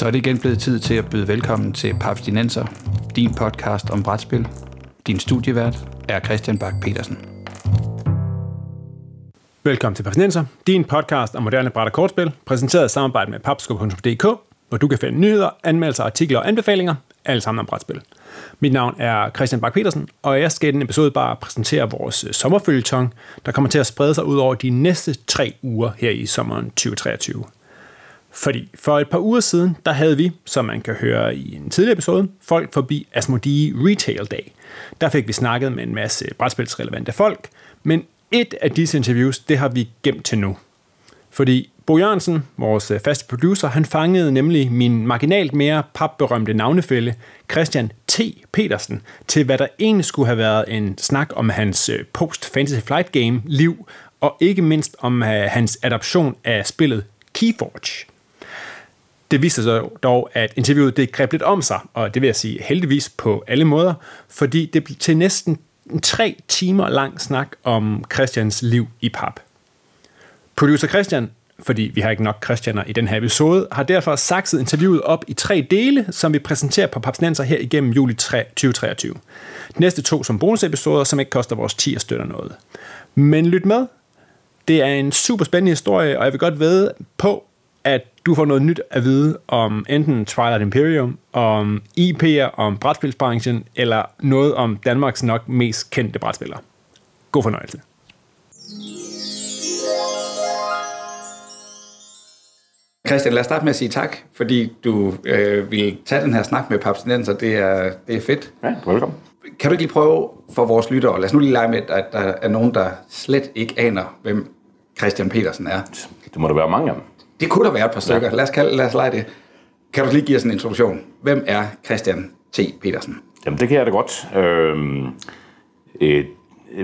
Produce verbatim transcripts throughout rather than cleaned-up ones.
så er det igen blevet tid til at byde velkommen til Papstinenser, din podcast om brætspil. Din studievært er Christian Bak Petersen. Velkommen til Papstinenser, din podcast om moderne bræt- og kortspil, præsenteret i samarbejde med papskub punktum d k, hvor du kan finde nyheder, anmeldelser, artikler og anbefalinger, alle sammen om brætspil. Mit navn er Christian Bak Petersen, og jeg skal i denne episode bare præsentere vores sommerfølgeton, der kommer til at sprede sig ud over de næste tre uger her i sommeren tyve treogtyve. Fordi for et par uger siden, der havde vi, som man kan høre i en tidligere episode, folk forbi Asmodee Retail Day. Der fik vi snakket med en masse brætspilsrelevante folk, men et af disse interviews, det har vi gemt til nu. Fordi Bo Jørgensen, vores faste producer, han fangede nemlig min marginalt mere papberømte navnefælle Christian T. Petersen til, hvad der egentlig skulle have været en snak om hans post-Fantasy Flight Game liv, og ikke mindst om hans adoption af spillet Keyforge. Det viste sig dog, at interviewet det greb lidt om sig, og det vil jeg sige heldigvis på alle måder, fordi det blev til næsten tre timer lang snak om Christians liv i pap. Producer Christian, fordi vi har ikke nok Christianer i den her episode, har derfor sakset interviewet op i tre dele, som vi præsenterer på Papsnenser her igennem juli tyve treogtyve. De næste to som bonusepisoder, som ikke koster vores ti og støtter noget. Men lyt med. Det er en super spændende historie, og jeg vil godt vædde på, at du får noget nyt at vide om enten Twilight Imperium, om I P'er, om brætspilsbranchen, eller noget om Danmarks nok mest kendte brætspillere. God fornøjelse. Christian, lad os starte med at sige tak, fordi du øh, vil tage den her snak med Papstinenser. Det er, det er fedt. Ja, velkommen. Kan du ikke lige prøve for vores lyttere, lad os nu lige lege med, at der er nogen, der slet ikke aner, hvem Christian Petersen er. Det må der være mange af dem. Det kunne der være et par stykker. Ja. Lad os, lad os lege det. Kan du lige give os en introduktion? Hvem er Christian T. Petersen? Jamen, det kan jeg da godt. Øh, øh,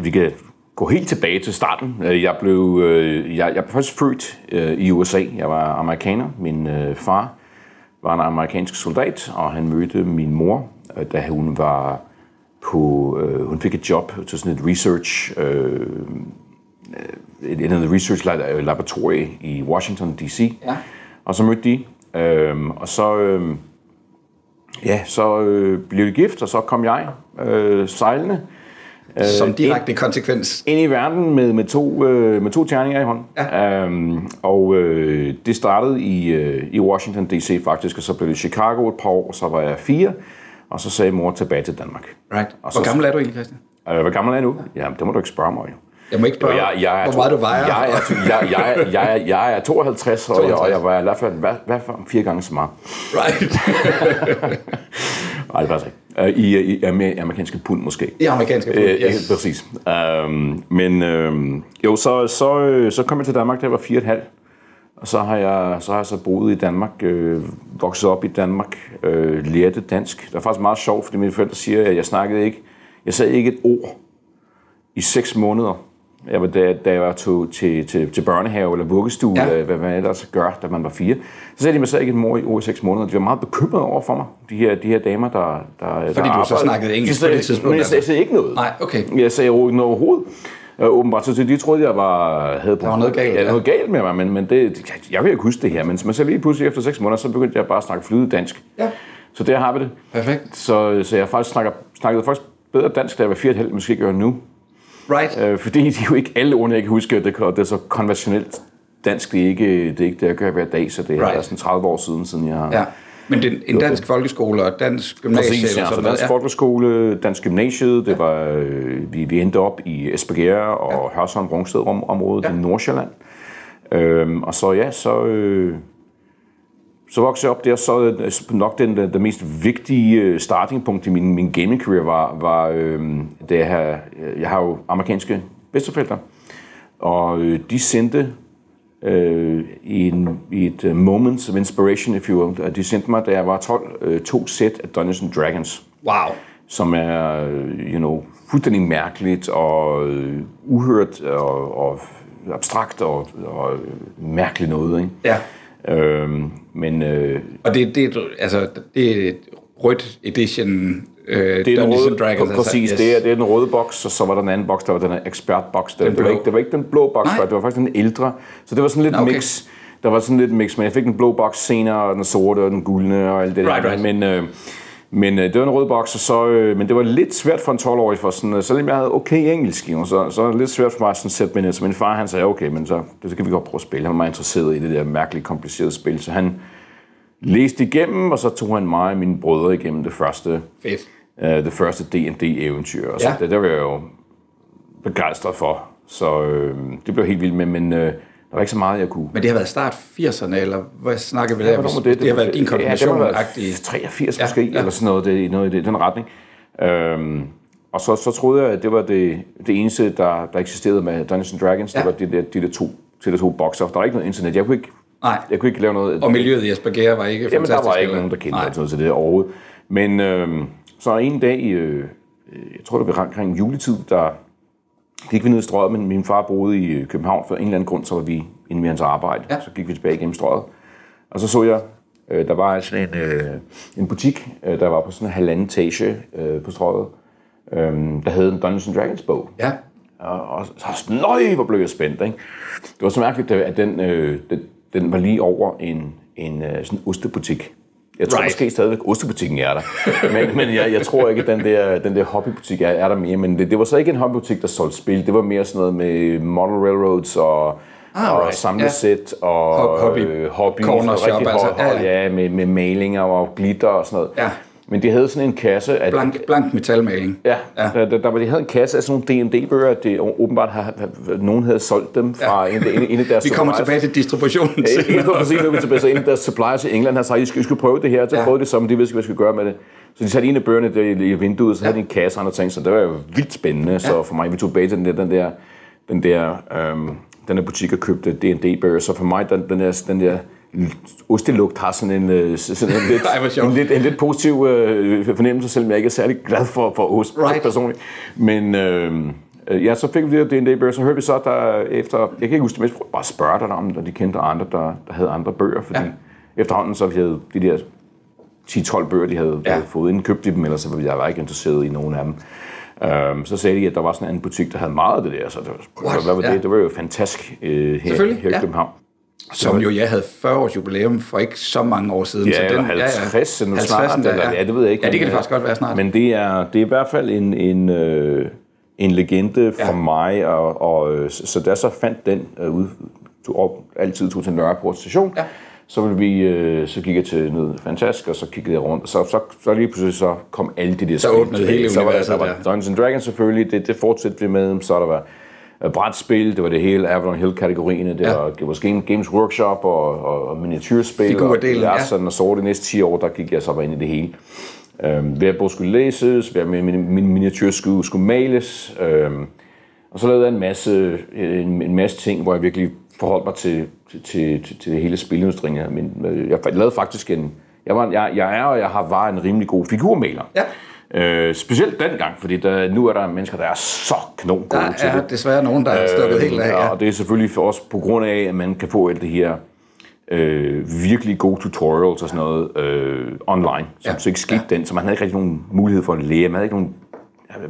vi kan gå helt tilbage til starten. Jeg blev, øh, jeg, jeg blev først født øh, i U S A. Jeg var amerikaner. Min øh, far var en amerikansk soldat, og han mødte min mor, øh, da hun var på... Øh, hun fik et job til sådan et research... Øh, et andet research laboratorie i Washington D C Ja. Og så mødte de, øhm, og så, øhm, ja, så øh, blev de gift, og så kom jeg øh, sejlende. Øh, Som direkte ind, konsekvens. Ind i verden med, med, to, øh, med to terninger i hånden. Ja. Øhm, og øh, det startede i, øh, i Washington D C faktisk, og så blev det Chicago et par år, og så var jeg fire, og så sagde mor tilbage til Danmark. Right. Og så, hvor gammel er du egentlig, Christian? Øh, hvor gammel er du? Ja. Jamen, det må du ikke spørge mig jo. Jeg må ikke spørge, jeg, jeg hvor meget to, du vejer. Jeg er, jeg, jeg, jeg, jeg er tooghalvtreds, og jeg, og jeg var i hvert fald hvad, hvad for, fire gange så meget. Right. Nej, det passer ikke. I, i, i amerikanske pund måske. I amerikanske pund, yes. Æ, præcis. Um, men um, jo, så, så, så kom jeg til Danmark, da jeg var fire og et halvt. Og så har jeg så, har jeg så boet i Danmark, øh, vokset op i Danmark, øh, lærte dansk. Det var faktisk meget sjovt, fordi mine forældre siger, at jeg snakkede ikke, jeg sagde ikke et ord i seks måneder. Jeg var, da, da jeg var tog til, til, til børnehave eller vuggestue, ja. Hvad man ellers gør, da man var fire. Så sagde de, at jeg sad ikke et mor i år i seks måneder. De var meget bekymrede over for mig, de her, de her damer, der, der fordi der arbejdede. Du så snakkede engelsk på det tidspunkt? Men jeg sagde, jeg sagde ikke noget. Nej, okay. Jeg sagde jo ikke noget overhovedet. Øh, åbenbart, så de troede, jeg var, havde der var noget, galt, ja, noget galt med mig, men, men det, jeg vil ikke huske det her. Men så lige pludselig efter seks måneder, så begyndte jeg bare at snakke flydende dansk. Ja. Så der har vi det. Perfekt. Så, så jeg faktisk snakker, snakkede faktisk bedre dansk, da jeg var fire og et halvt, måske gør nu. Right. Øh, fordi det er jo ikke alle ordene, jeg kan huske, at det, det er så konventionelt dansk, det er ikke det, er ikke, det jeg gør hver dag, så det er right. Sådan tredive år siden, siden jeg har... Ja. Men det, en dansk det. Folkeskole og dansk gymnasie... Præcis, ja, så altså dansk ja. Folkeskole, dansk gymnasie, det ja. Var, øh, vi, vi endte op i Esbjerg og ja. Hørsholm, Rungstedom-området, ja. I Nordsjælland. Øhm, og så ja, så... Øh, så voksede jeg op der, så nok den, den, den mest vigtige startingpunkt i min, min gaming-career var, var øh, da jeg har, jeg har jo amerikanske bedsteforældre, og øh, de sendte øh, i, en, i et moments of inspiration, if you will, de sendte mig, da jeg var tolv, øh, to sæt af Dungeons and Dragons. Wow! Som er, you know, fuldstændig mærkeligt og øh, uhørt og, og abstrakt og, og mærkeligt noget, ikke? Ja. Øhm, men, øh, og det, det, altså, det er et rødt edition øh, det er Dungeons and Dragons. Præcis, altså, yes. det, er, det er den røde boks, og så var der en anden boks, der var den her expert boks. Det var ikke den blå boks, det var faktisk den ældre. Så det var sådan lidt no, okay. mix. der var sådan lidt mix, men jeg fik den blå boks senere, og den sorte og den guldne og alt det right, der. Right. Men, øh, men øh, det var en rød boks, og så, øh, men det var lidt svært for en tolv-årig, for sådan, øh, selvom jeg havde okay engelsk, jo, så, så var det lidt svært for mig at sætte mig ned. Så min far, han sagde, okay, men så, så kan vi godt prøve at spille. Han var meget interesseret i det der mærkeligt komplicerede spil, så han læste igennem, og så tog han mig og mine brødre igennem det første, uh, det første D og D-eventyr. Og så ja. det der var jeg jo begejstret for, så øh, det blev helt vildt med, men øh, der var ikke så meget, jeg kunne. Men det har været start firserne, eller hvad snakker vi der? Ja, det, det, det har været din kombination? Ja, det har været treogfirs ja, måske, ja. Eller sådan noget, det, noget i den retning. Øhm, og så, så troede jeg, at det var det, det eneste, der, der eksisterede med Dungeons and Dragons. Ja. Det var de der, de der to, de to bokser. Der var ikke noget internet. Jeg kunne ikke Nej. Jeg kunne ikke lave noget. Og miljøet i Asperger var ikke fantastisk. Jamen, der var ikke nogen, der kendte noget til det overhovedet. Men øh, så en dag, øh, jeg tror, det var omkring juletid, der gik vi ned i Strøget, men min far boede i København for en eller anden grund, så var vi inde ved hans arbejde. Ja. Så gik vi tilbage igennem Strøget. Og så så jeg, øh, der var altså en, øh, en butik, øh, der var på sådan en halvanden etage øh, på Strøget, øh, der havde en Dungeons and Dragons bog. Ja. Og, og så, nøj, hvor blev jeg spændt, ikke? Det var så mærkeligt, at den... Øh, den Den var lige over en, en sådan ostebutik. Jeg tror right. måske stadigvæk, ostebutikken er der. men men jeg, jeg tror ikke, at den der, den der hobbybutik er, er der mere. Men det, det var så ikke en hobbybutik, der solgte spil. Det var mere sådan noget med model railroads og, ah, og right. samlesæt yeah. og hobby, øh, hobby corner shop, altså. Hold, ja, med, med malinger og glitter og sådan noget. Ja. Men de havde sådan en kasse... At, blank, blank metalmaling. Ja, ja. Der, der, der, de havde en kasse af sådan nogle D og D-bøger, at det åbenbart havde, nogen havde solgt dem fra ja. en, en, en af deres... Vi kommer suppliers. Tilbage til distributionen. Ja, en, en, en, tilbage, så en af deres suppliers i England har sagt, I skal, I skal prøve det her. Så ja. prøvede det som, de vidste, hvad jeg skulle gøre med det. Så de satte en af bøgerne der i vinduet, så ja. havde de en kasse og andre ting, så det var jo vildt spændende. Ja. Så for mig, vi tog bag til den der, den der, den der, øhm, den der butik og købte D og D-bøger, så for mig, den, den der... Den der ostelugt har sådan en, sådan en, lidt, en, lidt, en lidt positiv øh, fornemmelse, selvom jeg ikke er særlig glad for, for ost right. personligt. Men øh, ja, så fik vi det D og D bøger, så hørte vi så der efter, jeg kan ikke huske det mest, bare spørge dig om, når de kendte andre, der, der havde andre bøger, fordi ja. efterhånden så havde de der ti tolv bøger, de havde, ja. havde fået inden, købte de dem, ellers var jeg ikke interesseret i nogen af dem. Um, så sagde de, at der var sådan en butik, der havde meget af det der, så det var, hvad var det? Ja. Det var jo fantastisk øh, her, her i ja. København. Som jo, jeg havde fyrre års jubilæum for ikke så mange år siden. Ja, så den, eller halvtreds, ja, ja. halvtreds, eller, ja. ja, det ved jeg ikke. Ja, det kan det faktisk godt være snart. Men det er, det er i hvert fald en, en, øh, en legende for ja. mig, og, og så da jeg så fandt den øh, ud, tog op, altid tog til Nørreport station, ja. så, ville vi, øh, så gik jeg til noget Fantask, og så kiggede jeg rundt, og så, så, så lige pludselig så kom alle de der spil. Så åbnede hele universet, der. Der var Dungeons and Dragons selvfølgelig, det, det fortsatte vi med, så der var... brætspil, det var det hele Avalon Hill-kategorien, det ja. var måske Games Workshop og, og, og miniatyrspil. Figurdelen, ja. Sådan, og så de næste ti år, der gik jeg så bare ind i det hele. Øhm, hver bog skulle læses, hver min, min miniatyr skulle, skulle males, øhm, og så lavede jeg en masse, en, en masse ting, hvor jeg virkelig forholdt mig til, til, til, til det hele spilindustrien. Jeg, jeg lavede faktisk en... Jeg, var, jeg, jeg er og jeg har var en rimelig god figurmaler. Ja. Øh, specielt dengang, fordi der, nu er der mennesker, der er så knoggode til det. Der er desværre nogen, der er stukket øh, helt af. Ja. Og det er selvfølgelig for os på grund af, at man kan få alt det her øh, virkelig gode tutorials og sådan noget øh, online, som ja. så ikke skete ja. den, så man havde ikke rigtig nogen mulighed for at lære. Man havde ikke nogen,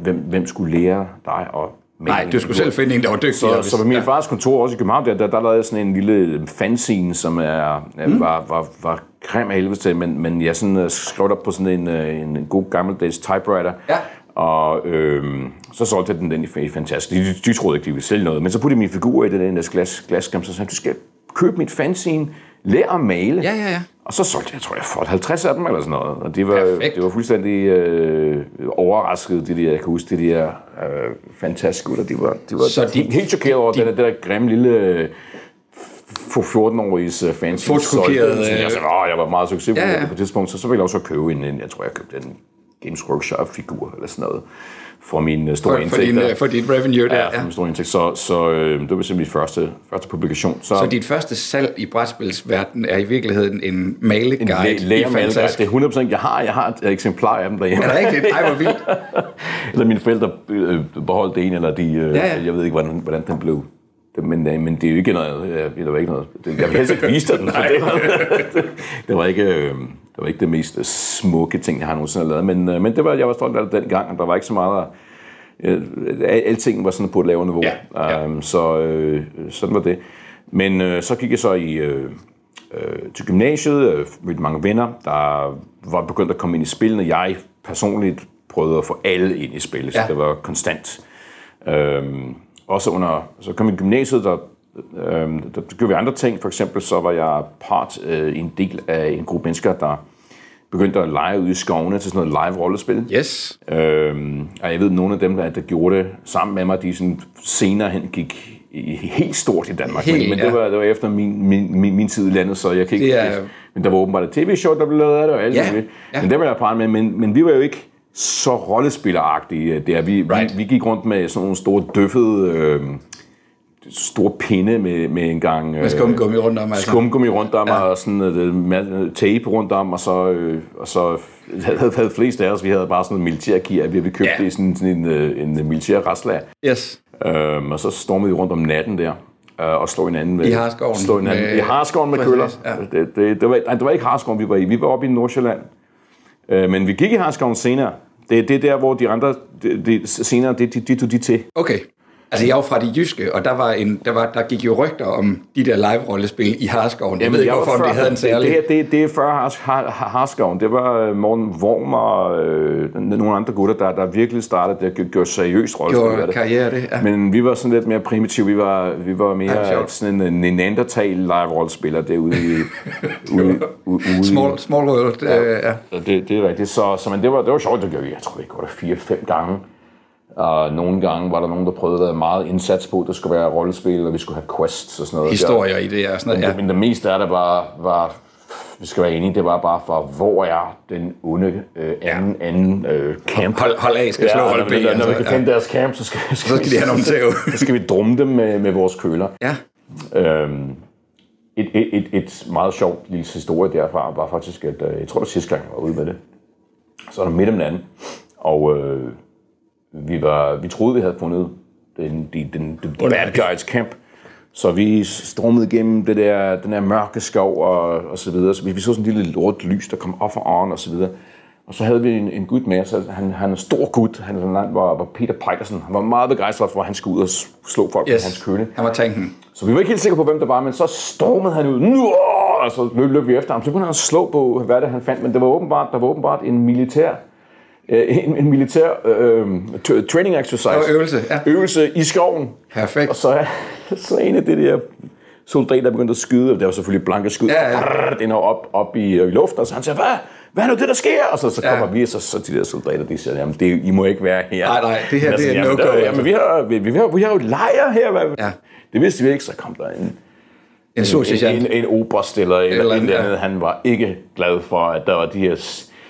hvem, hvem skulle lære dig og Nej, du skulle selv finde en, der var dygtig. Så, så på min ja. fars kontor, også i København, der, der, der lavede jeg sådan en lille fanzine, som er, mm. var, var, var krim af helvede til, men, men jeg sådan, uh, skrev op på sådan en, uh, en god gammeldags typewriter, ja. og øhm, så solgte jeg den, den i Fantastisk. De, de, de troede ikke, de ville sælge noget, men så puttede jeg mine figurer i den der glas, glaskram, så sagde du skal købe mit fanzine, lær at male. Ja, ja, ja. Og så solgte jeg, tror jeg, for halvtreds af dem eller sådan noget, og det var, det var fuldstændig øh, overrasket, det der, jeg kan huske, det der øh, fantastiske gutter, de var, de var så de, helt chokeret over de, det, der, det der grimme lille for fjorten-åriges fancy solgte. Jeg sagde, åh, jeg var meget succesfuld ja, ja. på det tidspunkt, så, så ville jeg også købe en, jeg tror, jeg købte en Games Workshop-figur eller sådan noget, for min store for, indtægter. For din, for dit revenue der. Ja, for ja. min store indtægt. Så, så øh, det var simpelthen mit første, første publikation. Så, så dit første salg i brætspilsverdenen er i virkeligheden en maleguide? En lægermaleguide. Det er hundrede procent. Jeg har, jeg har et eksemplar af dem derhjemme. Er det rigtigt? Ej, hvor vildt. Eller mine forældre beholdt det ene, eller de, øh, ja, ja. jeg ved ikke, hvordan, hvordan den blev. Men, øh, men det er jo ikke noget, jeg, der var ikke noget. Det, jeg vil helst ikke vise dig den. Det var ikke... Øh, Det var ikke det mest smukke ting, jeg har nogensinde lavet, men, men det var, jeg var stolt af den gang, og der var ikke så meget, at, at alting var sådan på et lavere niveau, ja, ja. Um, så øh, sådan var det. Men øh, så gik jeg så i, øh, øh, til gymnasiet, øh, mødte mange venner, der var begyndt at komme ind i spillene. Jeg personligt prøvede at få alle ind i spillet, ja. Så det var konstant. Øh, også under, så kom jeg i gymnasiet, der, øh, der gjorde vi andre ting. For eksempel så var jeg part øh, i en del af en gruppe mennesker, der begyndte at lege ude i skovene til sådan noget live-rollespil. Yes. Øhm, og jeg ved, nogle af dem, der, der gjorde det sammen med mig, de sådan senere hen gik i, helt stort i Danmark. Helt, men men ja. det, var, det var efter min, min, min, min tid i landet, så jeg kan ikke... Er... Men der var åbenbart et tv-show, der blev lavet af det og alt yeah. det. Men yeah. det var jeg parret med. Men, men vi var jo ikke så rollespilleragtige der. Vi, right. vi, vi gik rundt med sådan nogle store døffede... Øh, store pinde med, med en gang... Med skumgummi rundt om. Altså. Skumgummi rundt om, ja. Og sådan uh, tape rundt om, og så, øh, og så havde, havde flest af os, vi havde bare sådan en militærgear, vi havde købt yeah. det i sådan, sådan en, en, en militærrasla. Yes. Um, og så stormede vi rundt om natten der, uh, og slog hinanden med... I harskoven. Slog hinanden, med, I harskoven med køller. Ja. Det, det, det, var, nej, det var ikke harskoven, vi var i. Vi var oppe i Nordsjælland. Uh, men vi gik i harskoven senere. Det, det er der, hvor de andre de, de, senere, det de, de tog de til. Okay. Altså, jeg var fra det jyske, og der, var en, der, var, der gik jo rygter om de der live-rollespil i harskoven. Jeg Jamen, ved ikke, jeg hvorfor før, om det havde en særlig... Det, det, det er før har, harskoven. Det var Morten Worm og øh, nogle andre gutter, der, der virkelig startede det at gøre seriøst rollespil. Gjorde karriere, det, ja. Men vi var sådan lidt mere primitive. Vi var, vi var mere ja, sådan en Neandertal live-rollespiller derude i... ude, ude, small, small world, ja. Øh, ja. Det, det er rigtigt. Så, så men det, var, det var sjovt, det gjorde vi. Jeg tror, det gjorde det fire-fem gange. Og nogle gange var der nogen, der prøvede at være meget indsats på, der skulle være rollespil, og vi skulle have quests og sådan noget. Historier i det og sådan noget, ja. Men det, men det meste af det var, var, vi skal være enige, det var bare for, hvor er den onde øh, anden, anden øh, camp? Hold, hold af, skal ja, slå hold B. Når, når vi kan finde ja. deres camp, så skal, skal, så skal vi, de have nogle tæv. Så skal vi drumme dem med, med vores køler. Ja. Øhm, et, et, et, et meget sjovt lille historie derfra var faktisk, at jeg tror, det sidste gang var ude med det. Så er der midt om natten, og... Øh, Vi, var, vi troede, vi havde fundet den, den, den, den bad guys camp, så vi stormede igennem det der, den der mørke skov og, og så videre. Så vi, vi så sådan en lille rødt lys, der kom op fra åren og så videre. Og så havde vi en, en gut med os, han, han er en stor gut, han var, var Peter Peitersen. Han var meget begejstret for, at han skulle ud og slå folk yes. på hans kølle. Han var tanken. Så vi var ikke helt sikre på, hvem der var, men så stormede han ud, nu, og så løb, løb vi efter ham. Så kunne han slå på, hvad det han fandt, men det var åbenbart, der var åbenbart en militær... En, en militær øh, training exercise. Og øvelse, ja. Øvelse i skoven. Perfekt. Og så, så en af det der soldater, der begyndte at skyde, og det var selvfølgelig blanke skud, ja, ja. Brrr, den er op, op i, i luften, og så han siger, hvad? Hvad er nu det, der sker? Og så, så kommer ja. vi, og så, så de der soldater, de siger, jamen, det, I må ikke være her. Nej, nej, det her men, det altså, er no-go. Altså. Jamen, vi har, vi, vi, har, vi har jo lejre her. Hvad? Ja. Det vidste vi ikke, så kom der en... En en, en, en, en oberst eller et eller andet. Ja. Han var ikke glad for, at der var de her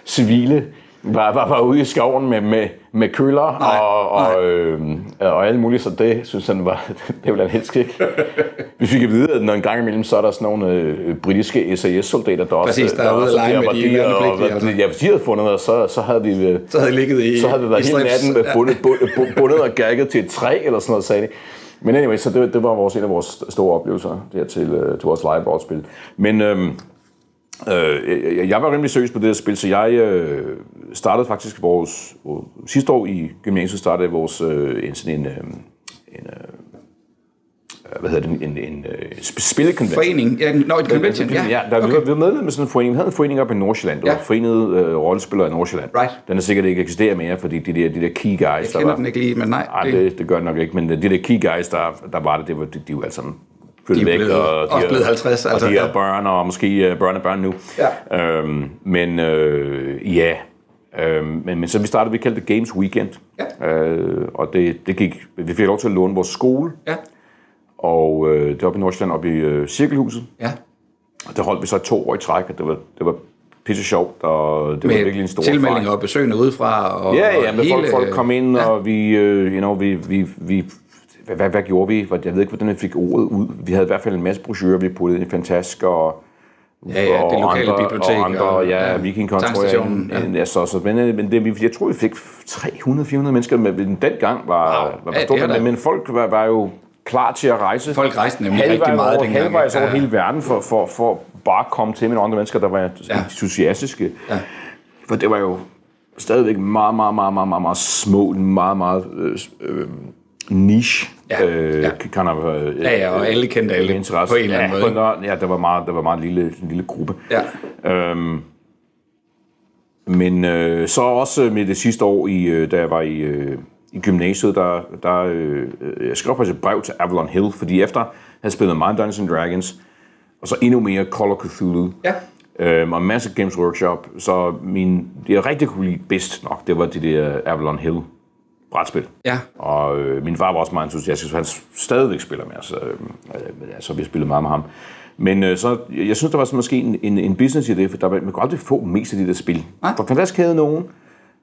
civile... Var, var, var ude i skoven med, med, med køller nej, og, og, nej. Øh, og alle mulige, så det synes han var, det ville han helst ikke. Vi fik at vide, at når en gang imellem, så er der sådan nogle øh, britiske S A S-soldater, der præcis, også... der, der er ude lange med de værnepligtige. Ja, hvis de havde fundet os, så, så havde vi... Så havde ligget i... Så havde vi været hele natten ja. bundet, bundet og gagget til et træ eller sådan noget, sagde de. Men anyway, så det, det var vores, en af vores store oplevelser, det her til, til vores live-rollespil. Men... Øhm, Øh, jeg var rimelig seriøs på det her spil, så jeg øh, startede faktisk vores... Øh, sidste år i gymnasiet startede vores øh, en sådan en... Øh, en øh, hvad hedder det? En, en, en øh, spillekonvention. Forening? Ja, no, et convention, ja. ja der, okay. Vi var medlem med sådan en forening. Vi havde en forening oppe i Nordsjælland. Det var ja. Forenede øh, Rollespillere i Nordsjælland. Right. Den er sikkert ikke eksisterer mere, fordi de der, de der key guys... Jeg kender der var, den ikke lige, men nej. Nej, det, det gør den nok ikke, men de der key guys, der, der var det, det var, de, de var alle sammen... De er blevet, og de er blevet halvtreds, altså. Og de er børn, og måske børn er børn nu. Ja. Øhm, men øh, ja, øhm, men, men så vi startede, vi kaldte det Games Weekend. Ja. Øh, og det, det gik, vi fik lov til at låne vores skole. Ja. Og øh, det var oppe i Nordsjælland, oppe i øh, Cirkelhuset. Ja. Og der holdt vi så to år i træk, og det var, det var pisse sjovt, og det med var virkelig en stor tilmeldinger erfaring. Og besøgende udefra. Og, ja, ja, og hele, folk, folk kom ind, ja. Og vi, øh, you know, vi, vi, vi Hvad, hvad gjorde vi? Jeg ved ikke, hvordan vi fik ordet ud. Vi havde i hvert fald en masse brochurer, vi puttede i Fantask og, ja, ja, og, det lokale andre, bibliotek, og andre, og ja, ja, Vikingkon, tror jeg. Ja. Ja, så, så, men, men det, jeg tror, vi fik tre hundrede til fire hundrede mennesker, men dengang var, wow. var ja, stort, men, men folk var, var jo klar til at rejse. Folk rejste nemlig halvvejs rigtig meget over, dengang. Halvvejs over ja. hele verden for, for, for bare at komme til med nogle andre mennesker, der var ja. entusiastiske. Ja. For det var jo stadigvæk meget, meget, meget, meget, meget, meget små, meget, meget øh, niche ja, øh, ja. Kind of, øh, ja, ja, og alle kendte alle interesse. På en eller anden ja, måde. Ja, der var meget, der var meget en lille, en lille gruppe. Ja. Øhm, men øh, så også med det sidste år, i, øh, da jeg var i, øh, i gymnasiet, der, der øh, jeg skrev faktisk et brev til Avalon Hill, fordi efter jeg havde spillet meget Dungeons and Dragons, og så endnu mere Call of Cthulhu, ja. Øhm, og en masse Games Workshop, så min, det jeg rigtig kunne lide bedst nok, det var det der Avalon Hill brætspil. Ja. Og øh, min far var også meget entusiastisk, så han stadigvæk spiller med os, øh, øh, så vi har spillet meget med ham. Men øh, så, jeg synes, der var sådan, måske en, en, en business i det, for der, man kunne aldrig få mest af de der spil. Ah. For Fantask havde nogen,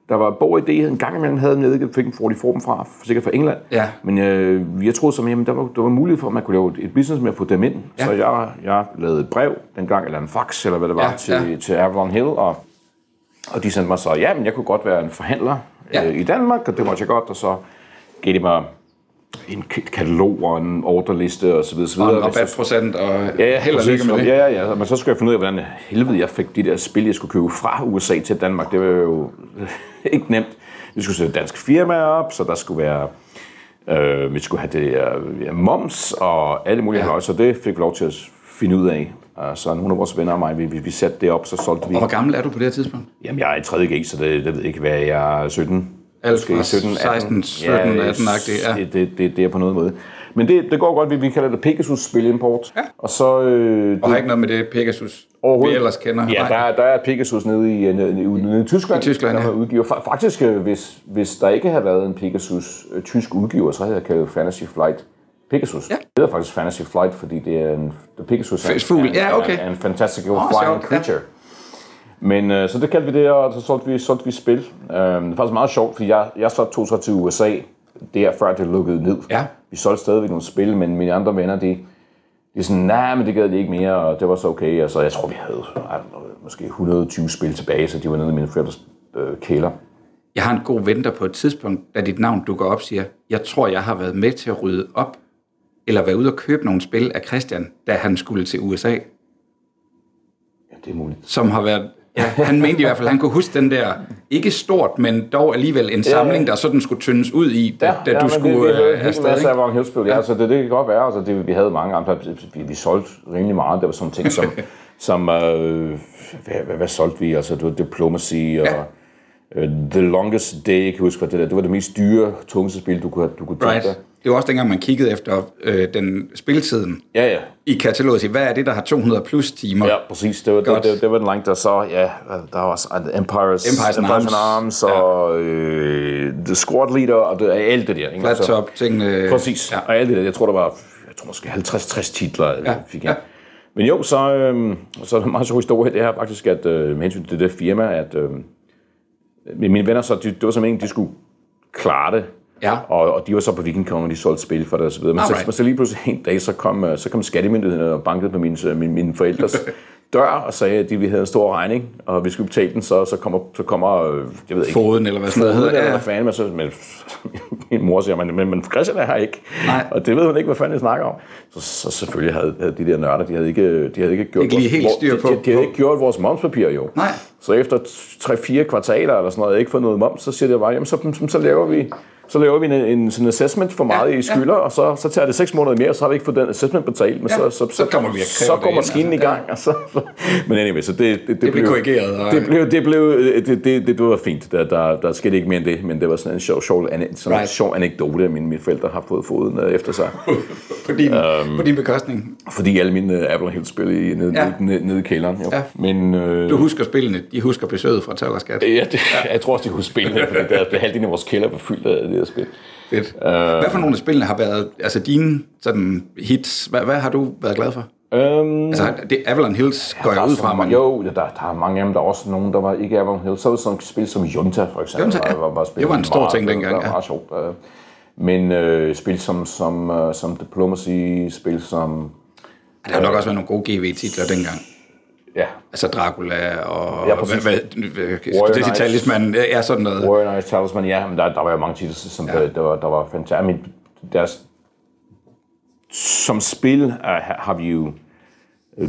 der var Borg idé, en gang imellem havde dem nede, fik en forlig form fra, sikkert fra England. Ja. Men øh, jeg troede, at der var, der var mulighed for, at man kunne lave et business med at få dem ind. Ja. Så jeg, jeg lavede et brev dengang, eller en fax, eller hvad det var, ja, til, ja. til Avalon Hill, og, og de sendte mig så, ja, men jeg kunne godt være en forhandler ja. øh, i Danmark, og det måtte jeg godt, og så gav de mig en katalog og en orderliste og så videre, så videre. Og en rabatprocent og ja, ja, held og lykke med det. Ja, ja, ja. Men så skulle jeg finde ud af, hvordan helvede jeg fik de der spil, jeg skulle købe fra U S A til Danmark. Det var jo ikke nemt. Vi skulle sætte dansk firma op, så der skulle være, øh, vi skulle have det ja, moms og alle mulige ja. Så det fik vi lov til at finde ud af. Så nogle af vores venner og mig, vi, vi satte det op, så solgte vi. Og hvor gammel er du på det her tidspunkt? Jamen, jeg er i tredje G, så det, det ved ikke, hvad jeg er sytten. Måske sytten, seksten, sytten, atten-agtigt, ja. Det, det, det, det er på noget måde. Men det, det går godt, vi, vi kalder det Pegasus-spilimport. Ja. Og så... Øh, det, og har ikke noget med det Pegasus, vi ellers kender. Ja, der, der er Pegasus nede i, nede, nede i Tyskland, I Tyskland der ja. udgiver. Faktisk, hvis, hvis der ikke havde været en Pegasus-tysk udgiver, så havde jeg kaldt Fantasy Flight Pegasus. Ja. Det hedder faktisk Fantasy Flight, fordi det er en... Pegasus er en, ja, okay. en, en fantastic oh, flying creature. Ja. Men øh, så det kaldte vi det, og så solgte vi, solgte vi spil. Øh, det er faktisk meget sjovt, fordi jeg, jeg solgte to så til U S A, der før det lukkede ned. Ja. Vi solgte stadigvæk nogle spil, men mine andre venner, de, de er sådan, nej, men det gad de ikke mere, og det var så okay. Og så jeg tror, vi havde måske et hundrede og tyve spil tilbage, så de var nede i mine forældres øh, kælder. Jeg har en god ven, der på et tidspunkt, da dit navn dukker op, siger, jeg tror, jeg har været med til at rydde op, eller være ude og købe nogle spil af Christian, da han skulle til U S A. Ja, det er muligt. Som har været... Ja, han mente i hvert fald, at han kunne huske den der, ikke stort, men dog alligevel en samling, ja, der sådan skulle tyndes ud i, da, ja, da du skulle have stadig. Ja, det er en masse ja, så det, det kan godt være. Altså, det, vi havde mange andre, vi, vi solgte rimelig meget, der var sådan ting som, som øh, hvad, hvad, hvad solgte vi? Altså, det var Diplomacy og ja. uh, The Longest Day, jeg kan huske, det der. Det var det mest dyre, tungeste spil, du kunne, du kunne tænke dig. Det var også dengang, man kiggede efter øh, den spiltiden ja, ja. i kataloget og sige, hvad er det, der har to hundrede plus timer? Ja, præcis. Det var, det, det, det var den langt, der så, ja, der var også Empires, Empires, Empires and Arms og ja. øh, The Squad Leader og det, alt det der. Ikke? Flat Top, tingene. Præcis, ja. Og alt det der. Jeg tror, der var jeg tror, måske halvtreds til tres titler, ja. jeg fik ja. Men jo, så, øh, så er det meget sjov historie, det her faktisk, at øh, med hensyn til det der firma, at øh, mine venner, så, de, det var som en, de skulle klare det. Ja. Og, og de var så på Vikingkongen, de solgte spil for det og så videre. Men så, så lige pludselig en dag, så kom, så kom skattemyndighederne og bankede på mine, mine, mine forældres dør og sagde, at de ville have en stor regning, og vi skulle betale den, så, så kommer, så kommer jeg ved ikke, Foden eller hvad sådan noget hedder. Ja. Hvad fanden, men så, men, min mor siger, men, men Christian er her ikke, nej. Og det ved hun ikke, hvad fanden jeg snakker om. Så, så selvfølgelig havde, havde de der nørder, de havde ikke, de havde ikke gjort ikke lige helt vores, styr på. De, de, de havde ikke gjort vores momspapir jo. Nej. Så efter tre-fire kvartaler eller sådan noget, jeg ikke fået noget moms, så siger det bare, jamen så, så, så laver vi... Så laver vi en, en, en assessment for meget ja, i skylder, ja. og så, så tager det seks måneder mere, og så har vi ikke fået den assessment betalt, men ja, så, så, så, kommer vi så går maskinen altså, i gang. Ja. Og så, men anyway, så det, det, det, det blev korrigeret. Og... Det, blev, det, blev, det, det, det, det var fint, der, der, der skete ikke mere end det, men det var sådan en sjov, sjov, sådan right. sjov anekdote, at mine, mine forældre har fået foden efter sig. på, din, um, på din bekostning? Fordi alle mine Avalon Hill-spil nede, ja. nede, nede i kælderen. Jo. Ja. Men, øh, du husker spillene, de husker besøget fra Tallerskat. Ja, det, ja, jeg tror også, de husker spillene, fordi der, der halvdelen af vores kælder var fyldt af det her spil. Fedt. Uh, hvad for nogle af spillene har været, altså dine sådan hits, hvad, hvad har du været glad for? Um, altså det Avalon Hills går jeg ud fra. Man... Jo, der, der er mange af dem, der er også nogen, der var ikke Avalon Hills. Så var det sådan et spil som Junta, for eksempel. Junta, ja. var, var det var en stor ting dengang, ja. Det var meget Men øh, spil som, som, uh, som Diplomacy, spil som... Ja, der har nok øh, også været nogle gode G V-titler dengang. Ja. Altså Dracula og... Ja, præcis. Det er Talisman, ja, sådan noget. Warrior Knights, Talisman, ja. Men der, der var jo mange titler, som ja. der, var, der var fantastisk. Deres, som spil har vi jo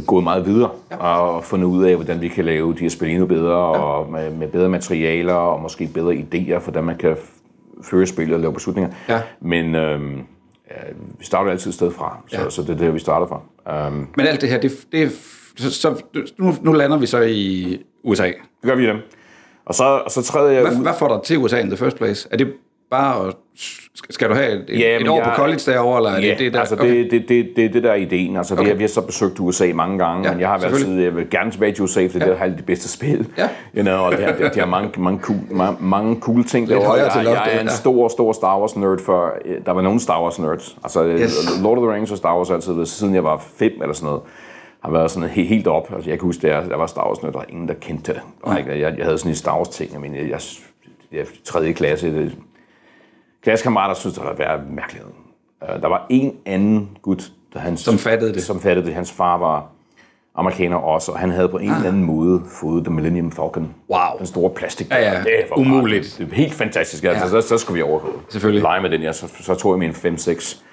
gået meget videre ja. og fundet ud af, hvordan vi kan lave de her spil endnu bedre, ja. og med, med bedre materialer og måske bedre idéer for, hvordan man kan føre spil og lave beslutninger. Ja. Men... Øhm, Ja, vi starter altid et sted fra, så, ja. så det er det, vi starter fra. Um, Men alt det her, det, det så, så nu, nu lander vi så i U S A. Det gør vi i dem. Og så, og så træder jeg hvad, ud... Hvad får dig til U S A in the first place? Er det bare... At, skal du have et, ja, et år jeg, på college derovre, eller er det ja, det der? altså okay. det, det, det, det, det der er ideen. Altså, okay. vi, har, vi har så besøgt U S A mange gange, ja, men jeg har været tid, jeg vil gerne tilbage til U S A, for ja. det er det bedste spil. Ja. You know, og de har, de har mange, mange, cool, mange, mange cool ting derovre. Jeg, jeg er en stor, stor Star Wars nerd, for der var nogle Star Wars nerds. Altså, yes. Lord of the Rings og Star Wars altid, siden jeg var fem eller sådan noget. Har været sådan helt, helt op. Altså, jeg kan huske, at jeg var Star Wars nerd, der var ingen, der kendte det. Jeg, jeg, jeg havde sådan en Star Wars ting. Jeg mener, jeg, jeg, jeg tredje klasse, det klassekammerater synes, der var værd mærkeligheden. Uh, der var en anden gut, der hans, som, fattede det. som fattede det. Hans far var amerikaner også, og han havde på en ah. eller anden måde fået The Millennium Falcon. Wow. Den store plastik. Ja, ja. Det var umuligt. Bare, det var helt fantastisk. Ja. Altså, så, så skulle vi overhovedet lege med den. Ja. Så, så tog jeg min fem seks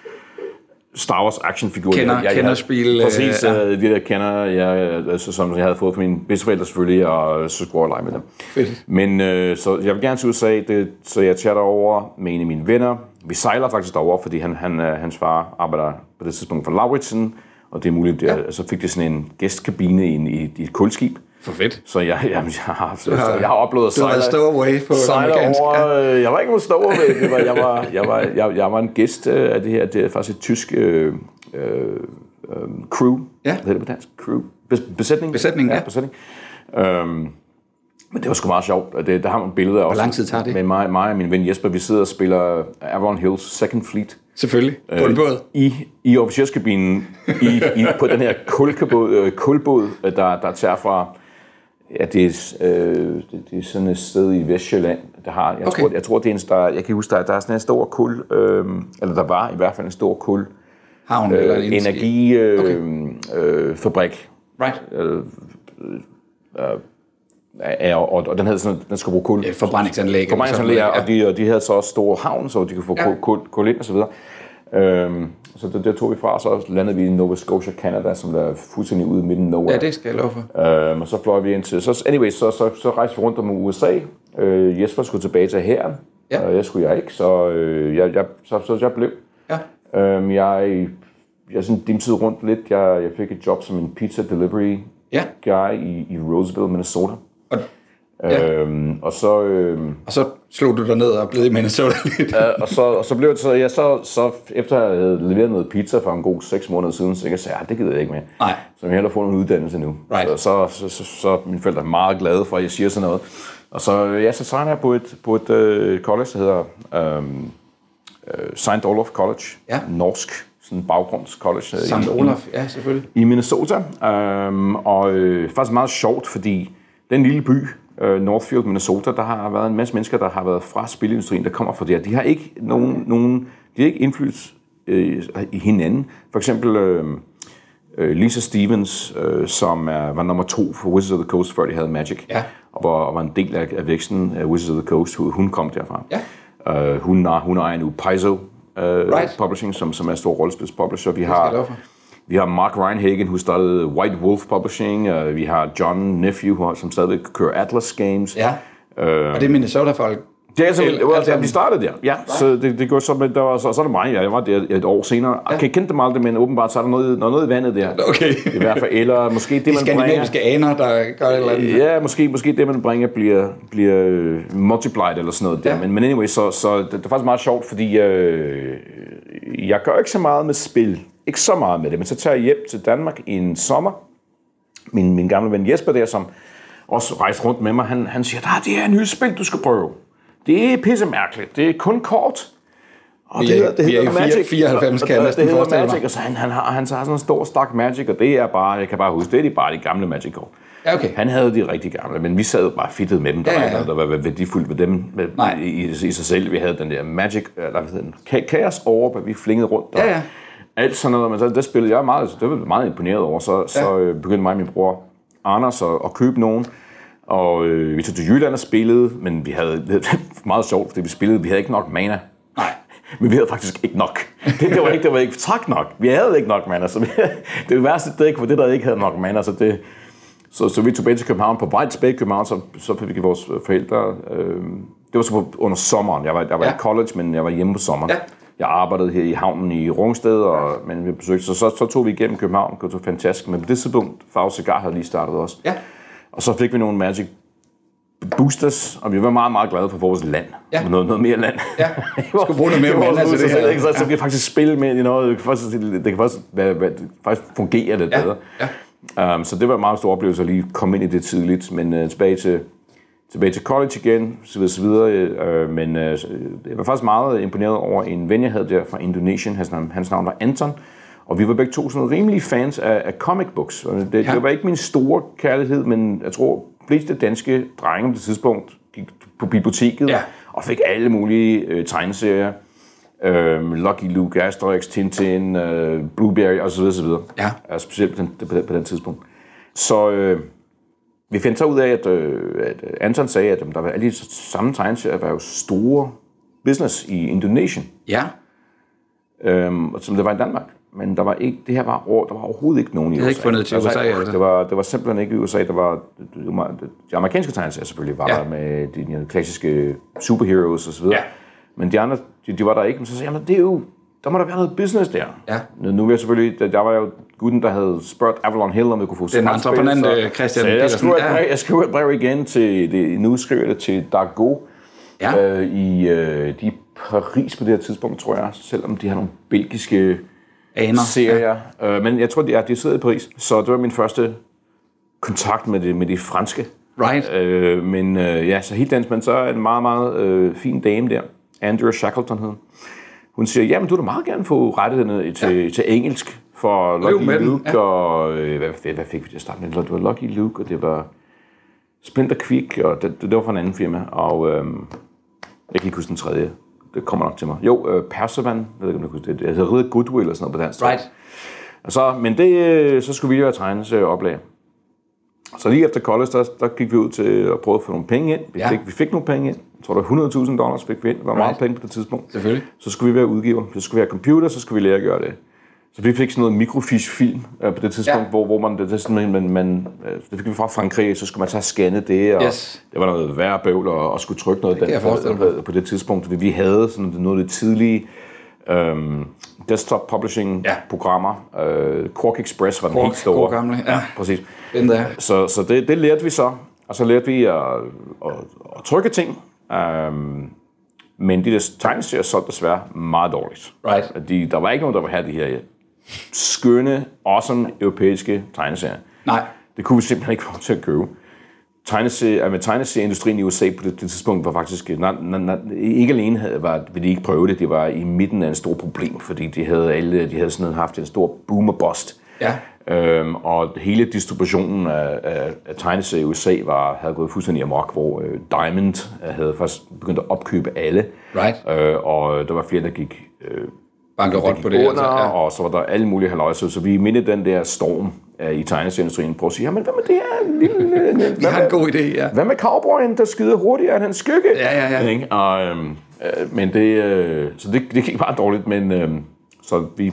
Star Wars actionfigurer. Kender, jeg, jeg kenderspil. Havde, præcis, øh, ja. de der kender, jeg, som jeg havde fået fra mine bedsteforældre selvfølgelig, og så skulle jeg lege med dem. Fedt. Men øh, så jeg vil gerne til U S A, det, så jeg chatter over med en af mine venner. Vi sejler faktisk derover, fordi han, han, hans far arbejder på det tidspunkt for Lauritsen, og det er muligt, ja. jeg, så fik det sådan en gæstkabine i, i, i et kulskib. For fedt. Så jeg, jamen, jeg, har, så, har, jeg har oplevet at sejle, stowaway på sejle over... Øh, jeg var ikke nogen stowaway, jeg var, jeg, var, jeg, var, jeg, jeg var en gæst øh, af det her. Det er faktisk et tysk øh, øh, crew. Ja. Hvad hedder det på dansk? Crew? Besætning? Besætning, ja. ja. Besætning. Øhm, men det var sgu meget sjovt. Det, der har man billeder også. Hvor lang tid tager det? Med mig, mig og min ven Jesper, vi sidder og spiller Avalon Hills Second Fleet. Selvfølgelig. Øh, på en båd. I, i officerskabinen, i, i, på den her kulbåd, kulbåd der, der tager fra... Ja, det er, øh, det er sådan et sted i Vestjylland, der har, jeg, okay. tror, jeg tror, det er en stor, jeg kan huske, der, der er sådan en stor kul, øh, eller der var i hvert fald en stor kul, havn øh, eller en energifabrik. Øh, okay. øh, right. Øh, øh, øh, og, og, og den havde sådan, den skulle bruge kul. Et forbrændingsanlæg. Forbrændingsanlæg, og, og, de, og de havde så også store havn, så de kunne få ja. kul, kul ind og så videre. Øhm, så der, der tog vi fra, og så landede vi i Nova Scotia, Canada, som der er fuldstændig ude i midten af nowhere. Ja, det skal jeg love for. Øhm, og så fløj vi ind til, så anyway, så, så, så rejste vi rundt om U S A. Øh, Jesper skulle tilbage til hæren, ja. og jeg skulle jeg ikke, så, øh, jeg, jeg, så, så jeg blev. Ja. Øhm, jeg jeg sådan dimtede rundt lidt, jeg, jeg fik et job som en pizza delivery ja. guy i, i Roosevelt, Minnesota. Og Ja. Øhm, og, så, øhm, og så slog du dig ned og blev i Minnesota lidt. øh, og, så, og så blev det så, ja, så, så efter jeg havde leveret noget pizza for en god seks måneder siden, så jeg sagde, det gider jeg ikke mere. Nej. Så jeg hellere få en uddannelse nu. Right. Så, så, så, så, så mine forældre er meget glade for, at jeg siger sådan noget. Og så, ja, så signer jeg på et, på et øh, college, der hedder øhm, øh, Saint Olaf College, ja. norsk. Sådan en baggrundscollege. Saint Olaf, ja selvfølgelig. I Minnesota. Øhm, og øh, faktisk meget sjovt, fordi den lille by... Northfield, Minnesota, der har været en masse mennesker, der har været fra spilindustrien, der kommer fra der. De har ikke nogen, nogen de har ikke indflydelse øh, i hinanden. For eksempel øh, øh, Lisa Stevens, øh, som er, var nummer to for Wizards of the Coast, før de havde Magic, ja. og var, var en del af, af væksten af Wizards of the Coast. Hun kom derfra. Ja. Øh, hun, er, hun ejer nu Paizo øh, right. Publishing, som, som er en stor rollespilspublisher. Vi har... Vi har Mark Reinhagen, der startede White Wolf Publishing. Uh, vi har John Nephew, som stadig kører Atlas Games. Ja. Uh, og det er Minnesota-folk? Det er altså, El, altså, altså, vi startede der. Ja, right. Så det, det går så med, der var, så, så er det mig, jeg var der et år senere. Ja. Jeg kan ikke kende dem aldrig, men åbenbart så er der noget, noget i vandet der. Okay. I hvert fald, eller måske det, de man bringer... De skandinaviske aner, der gør et eller andet. Ja, måske, måske det, man bringer, bliver, bliver multiplied eller sådan noget der. Ja. Men, men anyway, så, så det, det er faktisk meget sjovt, fordi øh, jeg gør ikke så meget med spil. Ikke så meget med det, men så tager jeg hjem til Danmark i en sommer. Min, min gamle ven Jesper der, som også rejste rundt med mig, han, han siger, der det er et nyt spil, du skal prøve. Det er pissemærkeligt. Det er kun kort. Og vi det, er, det hedder Magic. fireoghalvfems kan jeg næsten forestille mig. Magic, og så han, han, har, han har sådan en stor stak Magic, og det er bare, jeg kan bare huske, det er bare de gamle Magic-kort. Ja, okay. Han havde de rigtig gamle, men vi sad bare fedtet med dem. Der, ja, ja, ja. Der, der var værdifuldt ved dem med, i, i, i sig selv. Vi havde den der Magic, eller hvad hedder den, Chaos Orb, vi flingede rundt der. Ja, ja. Alt sådan noget, men så, det spillede jeg meget, altså, det var meget imponeret over, så, ja. så øh, begyndte mig og min bror Anders at, at købe nogen, og øh, vi tog til Jylland og spillede, men vi havde, det var meget sjovt, fordi vi spillede, vi havde ikke nok mana. Nej. Men vi havde faktisk ikke nok. Det, det var ikke, det var ikke tak nok, vi havde ikke nok mana, så vi, det værste dæk var det, der ikke havde nok mana, så det... Så, så vi tog bag til København, på vej tilbage i København, så, så fik vi vores forældre, øh, det var så på, under sommeren, jeg var, jeg var ja. i college, men jeg var hjemme på sommeren. Ja. Jeg arbejdede her i havnen i Rungsted, og, men vi besøgte, så, så, så tog vi igennem København, og tog Fantask. Men på det tidspunkt, Farve Cigar havde lige startet også. Ja. Og så fik vi nogle Magic Boosters, og vi var meget, meget glade for vores land. Ja. Noget, noget mere land. Ja. Vi skulle bruge noget mere land. Altså det her. Så, så, så vi kan faktisk spille med i noget. Det kan faktisk, det kan faktisk, hvad, hvad, faktisk fungere lidt bedre. Ja. Ja. Um, så det var en meget stor oplevelse at lige komme ind i det tidligt. Men uh, tilbage til... tilbage til college igen, så videre, så videre. Øh, men øh, jeg var faktisk meget imponeret over en ven, jeg havde der fra Indonesien. Hans navn, hans navn var Anton, og vi var begge to sådan rimelige fans af, af comic books. Det, ja. det var ikke min store kærlighed, men jeg tror, fleste danske drenge på det tidspunkt gik på biblioteket ja. og fik alle mulige øh, tegneserier. Øh, Lucky Luke, Asterix, Tintin, øh, Blueberry osv. osv. Ja. Og specielt på den, på, på den tidspunkt. Så... Øh, vi fandt så ud af, at, at Anton sagde, at der var alle de samme tegneserier, der var jo store business i Indonesien. Ja. Øhm, som det var i Danmark. Men der var ikke, det her var, der var overhovedet ikke nogen i U S A. Det havde ikke fundet til U S A, altså. Det var, det var simpelthen ikke i U S A. Der var, det var, de amerikanske tegneserier selvfølgelig var ja. der med de, de klassiske superheroes osv. Ja. Men de andre, de, de var der ikke. Men så sagde jeg, det er jo, der må der være noget business der. Ja. Nu var jeg selvfølgelig, der var jo gutten, der havde spurgt Avalon Hill, om vi kunne få spil. Den entreprenante Christian T. Petersen. Jeg skrev et brev igen til, det, nu skriver jeg det til Dargo ja. øh, i øh, de Paris på det her tidspunkt, tror jeg. Selvom de har nogle belgiske aner. Serier. Ja. Øh, men jeg tror, de, er, de sidder i Paris. Så det var min første kontakt med det, med de franske. Right. Øh, men øh, ja, så helt dansk, men så er en meget, meget øh, fin dame der. Andrew Shackleton hed. Hun siger, ja, men du vil da meget gerne få rettighederne til, ja. til engelsk for Lucky Luke, ja. og øh, hvad, hvad fik vi til at starte med? Det var Lucky Luke, og det var Splinter Quick, og det, det var fra en anden firma, og øh, jeg kan ikke huske den tredje. Det kommer nok til mig. Jo, øh, Persevan, jeg ved ikke, om jeg husker det. Det hedder Ridder Goodwill, eller sådan noget på dansk. Right. Og så, men det, så skulle vi jo have tegnet til oplag. Så lige efter college, der, der gik vi ud til at prøve at få nogle penge ind. Vi, ja. fik, vi fik nogle penge ind. Jeg tror, der var hundrede tusind dollars fik vi ind. Det var right. meget penge på det tidspunkt. Selvfølgelig. Så skulle vi være udgiver. Så skulle vi have computer, så skulle vi lære at gøre det. Så vi fik sådan noget mikrofiche-film øh, på det tidspunkt, ja. hvor, hvor man, det, sådan, man, man, det fik vi fra Frankrig, så skulle man tage og scanne det, og yes. det var noget værre bøvl, og, og skulle trykke noget det den, på det tidspunkt. Vi havde sådan noget af det tidlige øh, desktop-publishing-programmer. Ja. Øh, Quark Express var den Quark, helt store. Quark gamle, ja. ja præcis. Den der. Så, så det, det lærte vi så, og så lærte vi at, at, at trykke ting. Øh, men de der tegneserier solgte desværre meget dårligt. Right. De, der var ikke nogen, der ville have de her skønne, awesome europæiske tegneserier. Nej. Det kunne vi simpelthen ikke få til at købe. Tegneserier, med tegneserieindustrien i U S A på det, det tidspunkt var faktisk... Na, na, na, ikke alene havde, var, ville de ikke prøve det, det var i midten af en stor problem, fordi de havde, alle, de havde sådan noget, haft en stor boom og bust. Ja. Øhm, og hele distributionen af, af, af tegneserier i U S A var, havde gået fuldstændig amok, hvor øh, Diamond havde faktisk begyndt at opkøbe alle. Right. Øh, og der var flere, der gik... Øh, bankerot på det. Under, altså, ja. Og så var der alle mulige haløjser. Så vi mindede den der storm uh, i tegneserieindustrien. Prøv at sige, men hvad med det her lille... lille det er en god idé, ja. Hvad med cowboyen, der skyder hurtigere end hans skygge? Ja, ja, ja. Og, øhm, øh, men det... Øh, så det, det gik bare dårligt, men... Øh, så vi...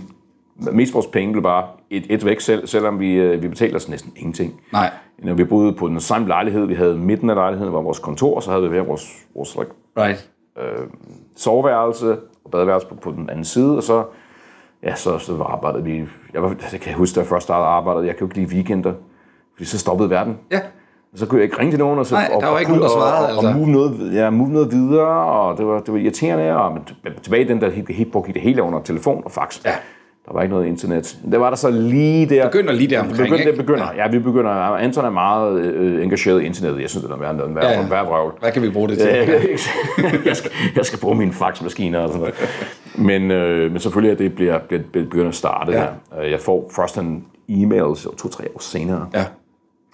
Mest vores penge blev bare et, et væk selv, selvom vi, øh, vi betalte os næsten ingenting. Nej. Når vi boede på den samme lejlighed, vi havde midten af lejligheden, var vores kontor, så havde vi hver vores, vores right. øh, soveværelse... og badeværelse på, på den anden side, og så, ja, så, så arbejdede vi. Jeg, var, jeg kan huske, da jeg først startede arbejdet, jeg kan jo ikke lide weekender, fordi så stoppede verden. Ja. Og så kunne jeg ikke ringe til nogen, og så nej, og, der var ikke nogen, der svarede, altså. Og move noget, ja, move noget videre, og det var, det var irriterende, og men, tilbage i den, der helt, helt brugte det hele under telefon og fax. Ja. Der var ikke noget internet. Det var der så lige der. Begynder lige der omkring, begynder, det begynder. Ja. ja, vi begynder. Anton er meget øh, engageret i internettet. Jeg synes, det er værd en værd vrøvl. Hvad kan vi bruge det til? jeg, skal, jeg skal bruge mine faxmaskiner og sådan noget. Men, øh, men selvfølgelig, at det bliver, bliver begynder at starte. Ja. Jeg får først en e-mail så to-tre år senere. Ja.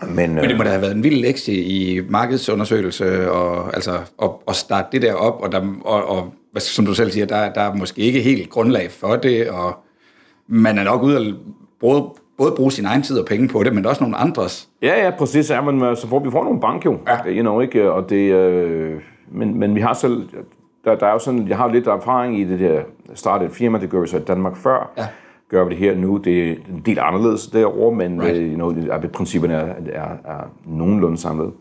Men, men det må da have været en vild lektie i markedsundersøgelse og altså og, og starte det der op. Og, der, og, og som du selv siger, der, der er måske ikke helt grundlag for det, og man er nok ude at både, både bruge sin egen tid og penge på det, men også nogle andres. Ja, ja, præcis. Ja, men, så får vi får nogle bank jo, ja. you know, ikke? Og det, øh, men, men vi har selv, der, der er jo sådan, jeg har lidt erfaring i det der, starte et firma, det gør vi så i Danmark før, ja. gør vi det her nu, det er en del anderledes derovre, men right. you know, principperne er, er, er nogenlunde samlet.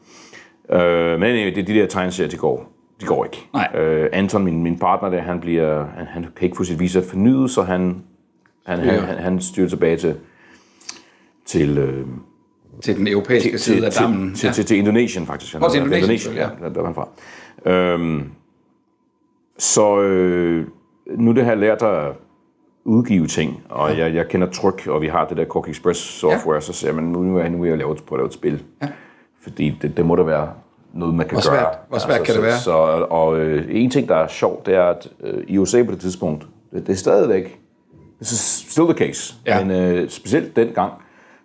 Øh, men det er de der tegneserier, de går det går ikke. Øh, Anton, min, min partner der, han, bliver, han, han kan ikke få sit visa fornyet, så han, han, ja. han, han, han styrer tilbage til... til øh, til den europæiske til, side af dammen. Til, ja. til, til, til Indonesien, faktisk. Og til Indonesien, Indonesien ja. ja. Der var han fra. Øhm, så øh, nu det her lært at udgive ting, og ja. jeg, jeg kender tryk, og vi har det der Cork Express software, ja. så siger man, nu er jeg, nu er jeg lavet på at lave et spil. Ja. Fordi det, det må der være noget, man kan Hvor svært, gøre. Hvor svært altså, kan så, det være? Så, og øh, en ting, der er sjovt, det er, at øh, I O C på det tidspunkt, det, det er stadigvæk, det er still the case, ja. men øh, specielt dengang,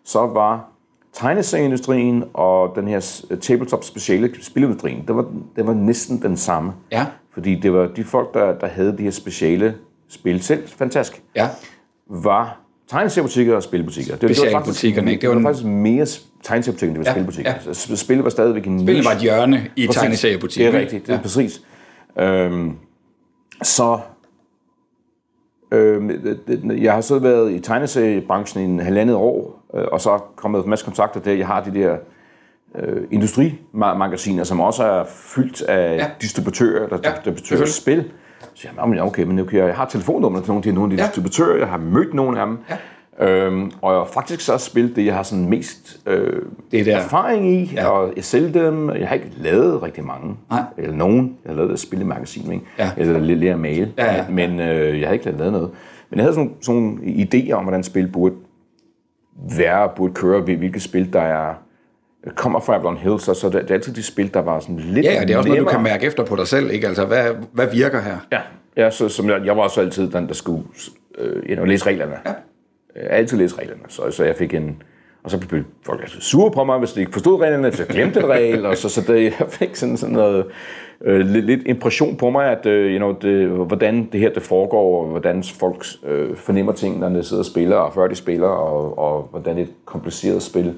så var tegneserieindustrien og den her tabletop speciale spilindustrien, det var, det var næsten den samme. Ja. Fordi det var de folk, der, der havde de her speciale spil selv, fantastisk, ja. var tegneseriebutikker og spilbutikker. Det, det var faktisk, det var faktisk mere tegneseriebutikker, end det var ja. spilbutikker. Ja. Altså, spil var stadigvæk en niche. Spil var et hjørne i tegneseriebutikker. Det er rigtigt, det er ja. præcis. Øhm, så... Jeg har så været i tegneseriebranchen i en halvandet år, og så er kommet en masse kontakter der. Jeg har de der øh, industrimagasiner, som også er fyldt af ja. distributører, der ja. distributører spil. Så jamen, okay, men okay, jeg har telefonnummer til nogle af de, nogle af de ja. distributører, jeg har mødt nogle af dem. Ja. Øhm, og faktisk så er spil det, jeg har sådan mest øh, det der. erfaring i, ja. og jeg sælger dem. Jeg har ikke lavet rigtig mange, Nej. eller nogen. Jeg har lavet et spil i magasin, ikke? Ja. Eller lærer at male, ja, ja. men øh, jeg har ikke lavet noget. Men jeg havde sådan nogle idéer om, hvordan spil burde være, burde køre, hvilket spil, der er, kommer fra Avalon Hill, så, så det er altid de spil, der var sådan lidt... Ja, ja, det er også noget, du kan mærke efter på dig selv, ikke? Altså, hvad, hvad virker her? Ja, ja så, som jeg, jeg var også altid den, der skulle øh, you know, læse reglerne. Ja. Altid læse reglerne, så, så jeg fik en... Og så blev folk altså sure på mig, hvis de ikke forstod reglerne, så jeg glemte et regel, og så, så det, jeg fik sådan, sådan noget øh, lidt, lidt impression på mig, at, øh, you know, det, hvordan det her det foregår, og hvordan folk øh, fornemmer ting, når de sidder og spiller, og før de spiller, og, og hvordan et kompliceret spil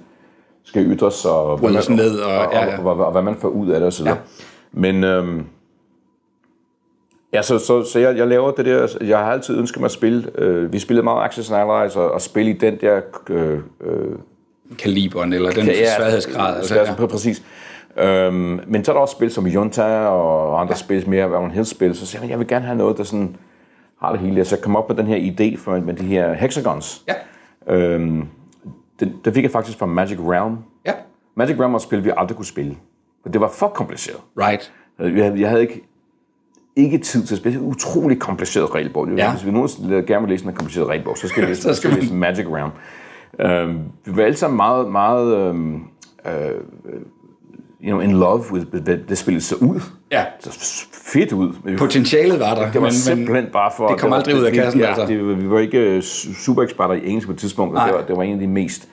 skal ytres, og hvad man, ned, og, og, ja, ja. Og, og, og, og hvad man får ud af det, og så videre. Ja. Men... Øhm, Ja, så, så, så jeg, jeg laver det der, jeg har altid ønsket mig at spille, øh, vi spillede meget Access and Allies, og, og spille i den der... Øh, kaliberen, eller den ja, sværhedsgrad. Altså, altså, ja. Præcis. Øhm, men så er der også spil som Junta, og andre ja. spil mere, hvad hun hed spil, så siger jeg, jeg vil gerne have noget, der sådan har det hele. Så jeg kom op med den her idé for, med de her hexagons. Ja. Øhm, det, det fik jeg faktisk fra Magic Realm. Ja. Magic Realm var et spil, vi aldrig kunne spille. Det var for kompliceret. Right. Jeg, jeg havde ikke... ikke tid til at spille. Det er et utroligt kompliceret regelbog. Ja. Hvis vi nogensinde gerne vil læse en kompliceret regelbog, så skal vi læse, skal vi læse Magic Realm. Uh, vi var alle sammen meget, meget uh, uh, you know, in love with det spil, så ud. Ja. Så fedt ud. Potentialet var der. Det var men, simpelthen bare for... Det kom det aldrig var, ud af kassen. Ja, altså. det, vi var ikke super eksperter i engelsk på et tidspunkt, og det var, det var en af de mest...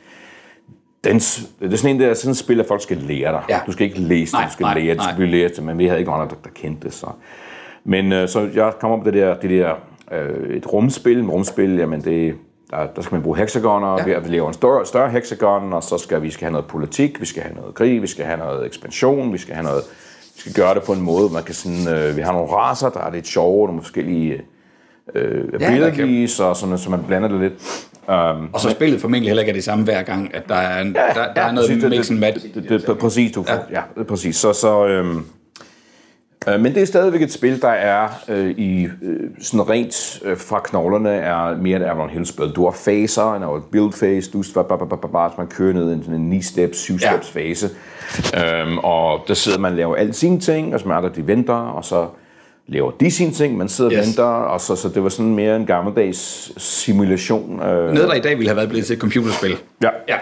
Dans. Det er sådan en der sådan et spil, at folk skal lære dig. Ja. Du skal ikke læse det, du skal nej, lære det, du skal lære det, men vi havde ikke andre, der, der kendte det, så... Men øh, så jeg kommer op med det der, det der øh, et rumspil, med rumspil, jamen det, der, der skal man bruge hexagoner, ja. vi laver en større, større hexagon, og så skal vi skal have noget politik, vi skal have noget krig, vi skal have noget ekspansion, vi skal have noget, vi skal gøre det på en måde, man kan sådan, øh, vi har nogle racer, der er lidt sjove, nogle forskellige øh, abilities, ja, og sådan, så man blander det lidt. Um, og så spillet formentlig heller ikke er det samme hver gang, at der er, en, ja, der, der ja, er noget præcis, mix det, and match. Det, det, det, præcis, du, ja. ja, præcis, så så... Øhm, Men det er stadigvæk et spil, der er øh, i øh, sådan rent øh, fra knoglerne, er mere et Avalon Hill-spil. Du har faser, der er et build-phase, du så man kører ned i en ni-steps, syv-steps fase. Øhm, og der sidder man og laver alle sine ting, og så er der de venter, og så laver de sine ting, man sidder og yes. venter, og så, så det var sådan mere en gammeldags simulation. Øh. Noget, der i dag ville have været blevet til et computerspil. Ja. ja.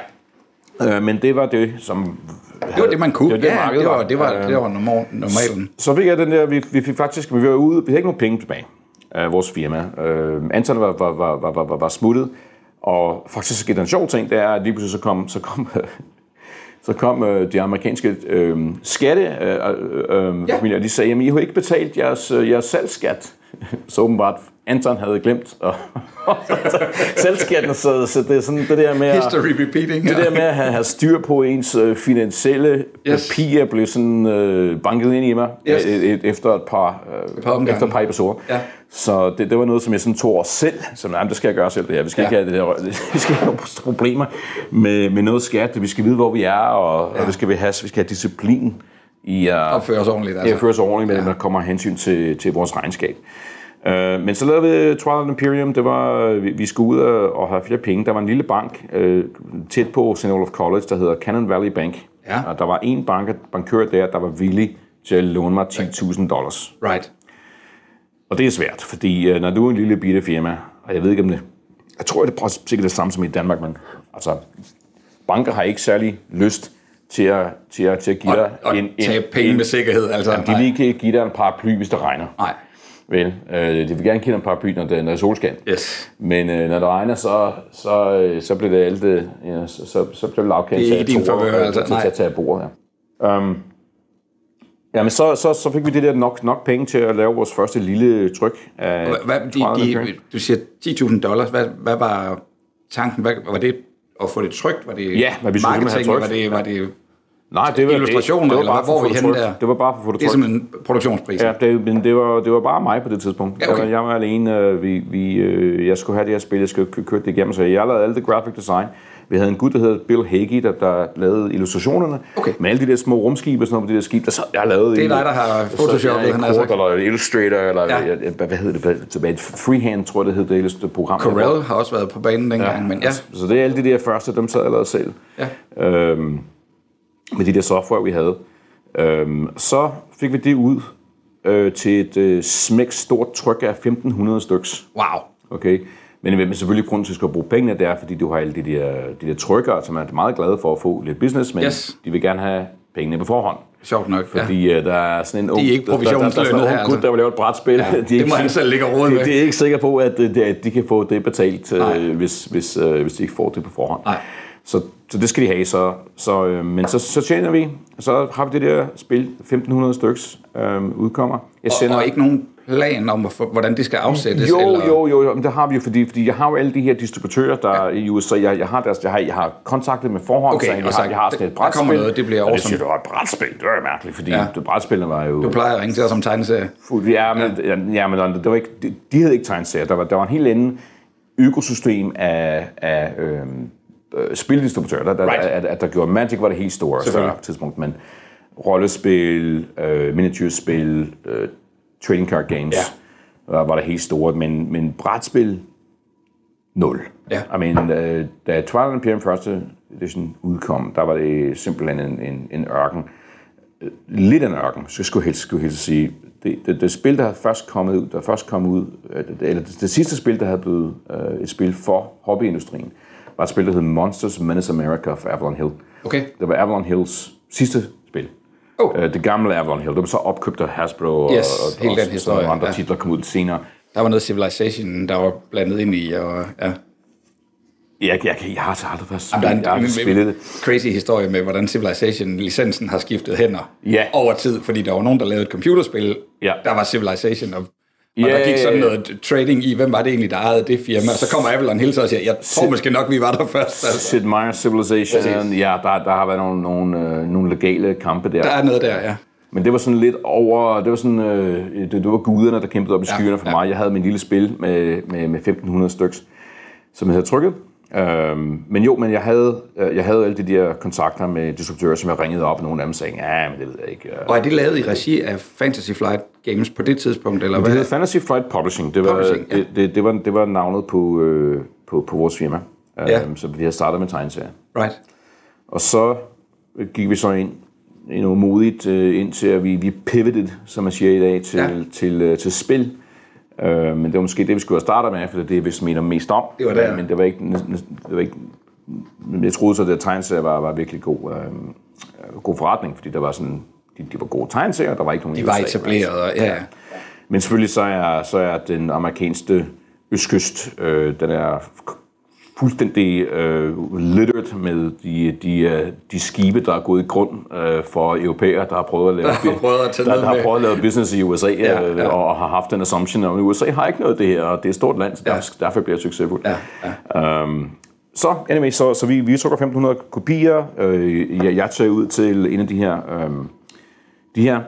Øh, men det var det, som... Havde, det var det, man kunne. Det var, det, ja, det, var, det, var, det, var, det var normalen. Så, så fik jeg den der, vi, vi fik faktisk, vi var ude, vi havde ikke nogen penge tilbage af vores firma. Øh, Anton var, var, var, var, var, var smuttet, og faktisk så skete en sjov ting, det er, at lige pludselig så kom, så kom, så kom de amerikanske øh, skattefamilier, øh, øh, ja. de sagde, jamen I har ikke betalt jeres, jeres salgsskat. Så åbenbart Anton havde glemt og selskaberne, så, så det er sådan det der med at, history repeating, det der med at have, have styr på ens øh, finansielle yes. papirer blev sådan øh, banket ind i mig yes. e- e- efter et par øh, et par efter et par episoder. Ja. Så det, det var noget som jeg sådan tog over selv, som nej, det skal jeg gøre selv. Det her. Vi skal ja. ikke have det der, vi skal ikke have problemer med med noget skat. Vi skal vide hvor vi er og, ja. og vi skal vi have vi skal have disciplin. i at opføre sig ordentligt, altså. Opføre sig ordentligt, men ja. Der kommer hensyn til, til vores regnskab. Uh, men så lavede vi Twilight Imperium, det var, vi, vi skulle ud og have flere penge. Der var en lille bank uh, tæt på Saint Olaf College, der hedder Cannon Valley Bank. Ja. Og der var en bank, bankør der, der var villig til at låne mig ti tusind dollars. Right. Og det er svært, fordi uh, når du er en lille bitte firma, og jeg ved ikke om det, jeg tror, det er sikkert det samme som i Danmark, men altså, banker har ikke særlig lyst til at, til at, til at give dig og, og en... tage penge en, med sikkerhed, altså. Jamen, de vil ikke give dig en paraply, hvis det regner. Nej. Vel, øh, de vil gerne give dig en paraply, når det, når det er solskin. Yes. Men øh, når det regner, så, så, så bliver det alt... Ja, så, så, så bliver det lavkant til at tage bordet. Altså. Til, til at tage bordet, ja. Um, Jamen, så, så, så fik vi det der nok, nok penge til at lave vores første lille tryk. Af hvad, de, de, du siger ti tusind dollars. Hvad, hvad var tanken? Hvad, var det at få det trygt? Var det ja, marketing? Var det, var det Nej, det var illustrationer? Det, det var bare hvor vi henne der? Det var bare for at få det trygt. Det er som en produktionspris. Ja, det, men det var, det var bare mig på det tidspunkt. Ja, okay. Jeg var, jeg var alene. Vi, vi, jeg skulle have det her spil. Jeg skulle køre det igennem. Så jeg lavede alt det graphic design. Vi havde en gut, der hedder Bill Hagee, der, der lavede illustrationerne. Okay. Med alle de der små rumskibe og sådan noget, de der skib, der så jeg lavede... Det er dig, der har photoshoppet, han har sagt. Eller Illustrator, eller ja. Hvad hedder det? Freehand, tror jeg, det hedder det, det program. Corel har også været på banen dengang, ja. Men ja. Så det er alle de der første, dem sad jeg lavede selv. Ja. Øhm, med de der software, vi havde. Øhm, så fik vi det ud øh, til et øh, smæk stort tryk af femten hundrede styks. Wow. Okay. Men selvfølgelig grunden til, at skulle bruge pengene, det er, fordi du har alle de der, de der trykkere, som er meget glade for at få lidt business, men yes. De vil gerne have pengene på forhånd. Sjovt nok, fordi ja. Der er sådan en ung, de er ikke provisionslønnet her, altså. Der vil lave et brætspil. Ja, de det ikke, må han selv ligge og rode med. De, de er ikke sikre på, at de, at de kan få det betalt, øh, hvis, hvis, øh, hvis de ikke får det på forhånd. Så, så det skal de have. Så, så, øh, men så, så tjener vi, så har vi det der spil, femten hundrede styks øh, udkommer. Jeg sender, og, og ikke nogen... plan om, hvordan det skal afsættes? Jo, eller? jo, jo, jo. Men det har vi jo, fordi, fordi jeg har jo alle de her distributører, der ja. I U S A, jeg, jeg har deres, jeg har, jeg har kontaktet med forhånd, okay, så jeg, altså, jeg har sådan et brætspil. Der kommer noget, det bliver awesome. Og det siger, det var et brætspil, det var mærkeligt, fordi ja. Det brætspillene var jo... Du plejer at ringe til dig som tegneserie. Ja, men, ja. Ja, men det var ikke, de, de havde ikke tegneserier. Der var, der var en helt anden økosystem af, af øh, spildistributører, der, der, right. at, at der gjorde Magic, var det helt store på et tidspunkt, men rollespil, øh, miniatyrspil, øh, trading card games, ja. var, var der helt stort, men, men brætspil, nul. Ja. I mean, da, da Twilight Imperium første edition udkom, der var det simpelthen en, en, en ørken. Lidt en ørken, så skulle jeg helst, skulle helst sige. Det, det, det spil, der havde først kommet ud, der først kom ud, eller det, det sidste spil, der havde blevet øh, et spil for hobbyindustrien, var et spil, der hed Monsters Menace America fra Avalon Hill. Okay. Det var Avalon Hills sidste spil. Oh. Det gamle Avalon Hill, der blev så opkøbt af Hasbro, yes, og, og, og så andre ja. Titler kom ud senere. Der var noget Civilization, der var blandet ind i, og ja. Jeg, jeg, jeg har så aldrig været spillet, spillet det. Crazy historie med, hvordan Civilization-licensen har skiftet hænder yeah. over tid, fordi der var nogen, der lavede et computerspil, yeah. der var Civilization, og, og yeah, der gik sådan noget trading i, hvem var det egentlig, der ejede det firma, og så kommer Avalon Hill og siger, jeg tror Sid, måske nok, vi var der først. Altså. Sid Meier's Civilization, præcis. Ja, der, der har været nogle, nogle, øh, nogle legale kampe der. Der er noget der, ja. Men det var sådan lidt over, det var sådan, øh, det, det var guderne, der kæmpede op i skyerne ja, for ja. mig. Jeg havde min lille spil med, med, med femten hundrede styks, som jeg havde trykket. Øhm, men jo, men jeg havde, jeg havde alle de der kontakter med distributører, som jeg ringede op, og nogle af dem sagde, ja, men det ved jeg ikke. Og er det lavet i regi af Fantasy Flight Games på det tidspunkt? Eller hvad? Det hed Fantasy Flight Publishing. Det var, Publishing, ja. det, det, det var, det var navnet på, øh, på, på vores firma. Ja. Øhm, så vi havde startet med tegneserie. Right. Og så gik vi så ind, you know, modigt ind til, at vi, vi pivoted, som man siger i dag, til, ja. til, til, til spil. Men det var måske det, vi skulle have startet med, for det er det, vi mener mest om. Det var det, ja. Men det var ikke... Det var ikke jeg troede så, at det tegneserier var, var virkelig god, øh, god forretning, fordi der var sådan, de, de var gode tegneserier, der var ikke nogen... De var etableret, ja. Men selvfølgelig så er, så er den amerikanske østkyst, øh, den er fuldstændig øh, littered med de, de, de skibe, der er gået i grund øh, for europæere, der har prøvet at lave, der har prøvet at der, der har prøvet at lave business i U S A, ja, ja. Og, og har haft den assumption, at U S A har ikke noget det her, og det er et stort land, så ja. Derfor bliver det succesfuldt. Ja, ja. Um, så anyway, så, så vi, vi tog femten hundrede kopier. Øh, jeg, jeg tager ud til en af de her, øh, de her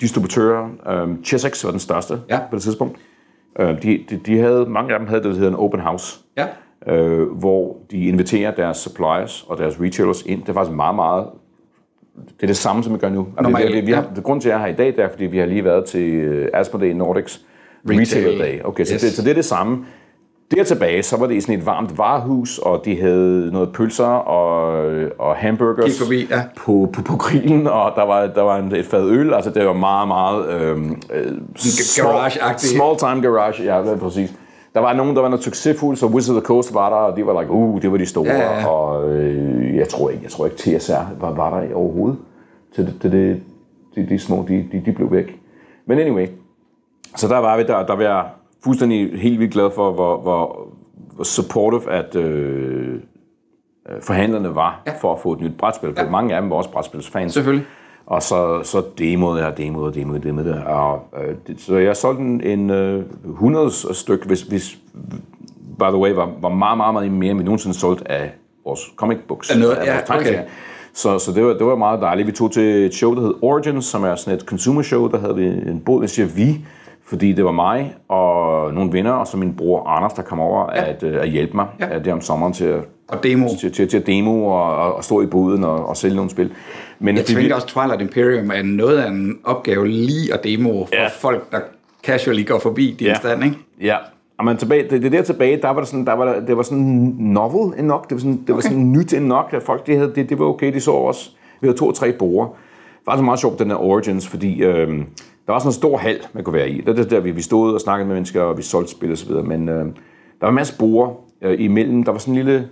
distributører. Øh, Chessex var den største ja. På det tidspunkt. Øh, de, de, de havde, mange af dem havde det, der hedder en open house. Ja. Øh, hvor de inviterer deres suppliers og deres retailers ind. Det er faktisk meget, meget det er det samme, som vi gør nu. Altså, det, det, vi har, det grund til, at jeg er her i dag, det er, fordi vi har lige været til Asmodee Nordics Retail, Retail Day. Okay, så, yes. det, så det er det samme. Der tilbage, så var det sådan et varmt varehus, og de havde noget pølser og, og hamburgers forbi, ja. på, på, på grillen, og der var, der var en, et fad øl, altså det var meget, meget øh, garage-agtigt. Small-time garage, ja, det er præcis. Der var nogen, der var noget succesfuldt, så Wizards of the Coast var der, og de var like, uh, det var de store, ja, ja. og øh, jeg tror ikke, jeg tror ikke T S R var, var der overhovedet, til det, det, det, de, de små, de, de, de blev væk. Men anyway, så der var vi, der, der var jeg fuldstændig helt vildt glad for, hvor, hvor, hvor supportive at øh, forhandlerne var ja. for at få et nyt brætspil. Ja. Mange af dem var også brætspilsfans. Selvfølgelig. Og så, så demoede jeg, demoede, demoede, demoede. Og, øh, det, så jeg solgte en, en øh, hundrede stykke, hvis, hvis, by the way, var, var meget, meget, meget mere, end vi nogensinde solgte af vores comic books. Af noget, af vores ja, okay. Så, så det, var, det var meget dejligt. Vi tog til et show, der hed Origins, som er sådan et consumer show. Der havde vi en båd, jeg siger vi. Fordi det var mig og nogle venner, og så min bror Anders, der kom over ja. at, at hjælpe mig ja. det om sommeren til at, og demo. Til, til, til at demo og, og stå i boden og, og sælge nogle spil. Men jeg tænker vi, også, Twilight Imperium er noget af en opgave lige at demo for ja. folk, der casually går forbi din ja. stand, ikke? Ja, og man tilbage, det, det der tilbage, der var det sådan, der var, det var sådan novel nok, det var sådan, det okay. var sådan nyt nok, at folk, de havde, det, det var okay, de så os. Vi havde to og tre borgere. Det var så meget sjovt, den her Origins, fordi øhm, der var sådan en stor hal, man kunne være i. Det var der, vi stod og snakkede med mennesker, og vi solgte spil og så videre. Men øh, der var en masse borde øh, imellem. Der var sådan en lille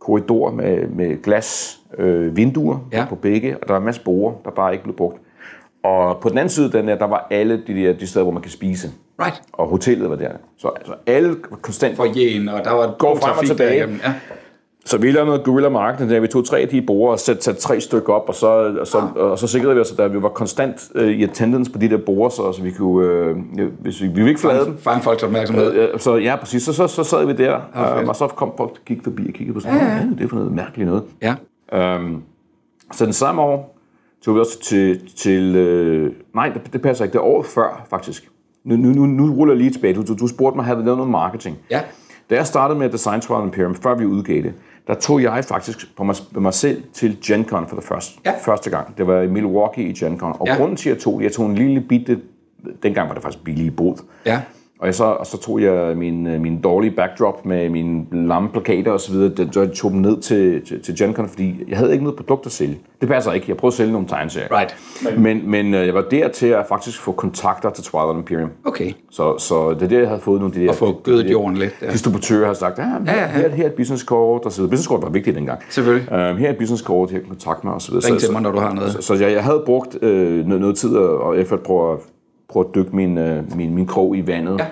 korridor med, med glasvinduer øh, ja. på begge, og der var en masse borde, der bare ikke blev brugt. Og på den anden side, den der, der var alle de, der, de steder, hvor man kan spise. Right. Og hotellet var der. Så altså, alle var konstant. Forjen, og der var et god trafik tilbage. Derhjemme, ja. Så vi lavede noget guerilla marketing, der vi tog tre af de borde og satte sat tre stykker op, og så, og så, ah. og så sikrede vi os, at vi var konstant øh, i attendance på de der borde, så, så vi kunne, øh, hvis vi, vi ville ikke flade dem. Fange folks opmærksomhed. Øh, øh, så ja, præcis. Så, så, så sad vi der, ah, øh, og så kom folk, der gik forbi og kiggede på sådan noget. Ja, ja. Det er for noget mærkeligt noget. Ja. Øhm, så den samme år tog vi også til, til øh, nej, det, det passer ikke, det er året før faktisk. Nu, nu, nu, nu ruller jeg lige tilbage. Du, du, du spurgte mig, havde vi lavet noget marketing? Ja. Da jeg startede med Design Twilight Imperium, før vi udgav det, der tog jeg faktisk på mig, mig selv til Gen Con for det første, ja. første gang. Det var i Milwaukee i Gen Con. Og ja. grunden til, at jeg tog det, jeg tog en lille bitte, dengang var det faktisk billig bod. Ja. Og, jeg så, og så tog jeg min, min dårlige backdrop med mine lamme plakater osv. Jeg tog dem ned til, til, til Gen Con, fordi jeg havde ikke noget produkt at sælge. Det passer ikke. Jeg prøvede at sælge nogle tegneserier. Right. Okay. Men, men jeg var der til at faktisk få kontakter til Twilight Imperium. Okay. Så, så det er der, jeg havde fået nogle af de der... Og få gødet jorden lidt. Ja. Distributører har sagt, ja, ja, ja. Her, her er et businesskort osv. Businesskort var vigtigt dengang. Selvfølgelig. Øhm, her er et businesskort, her kan kontakte mig osv. Ring til mig, når du har noget. Så, så jeg, jeg havde brugt øh, noget, noget tid og effort på at... prøve at dykke min, min, min krog i vandet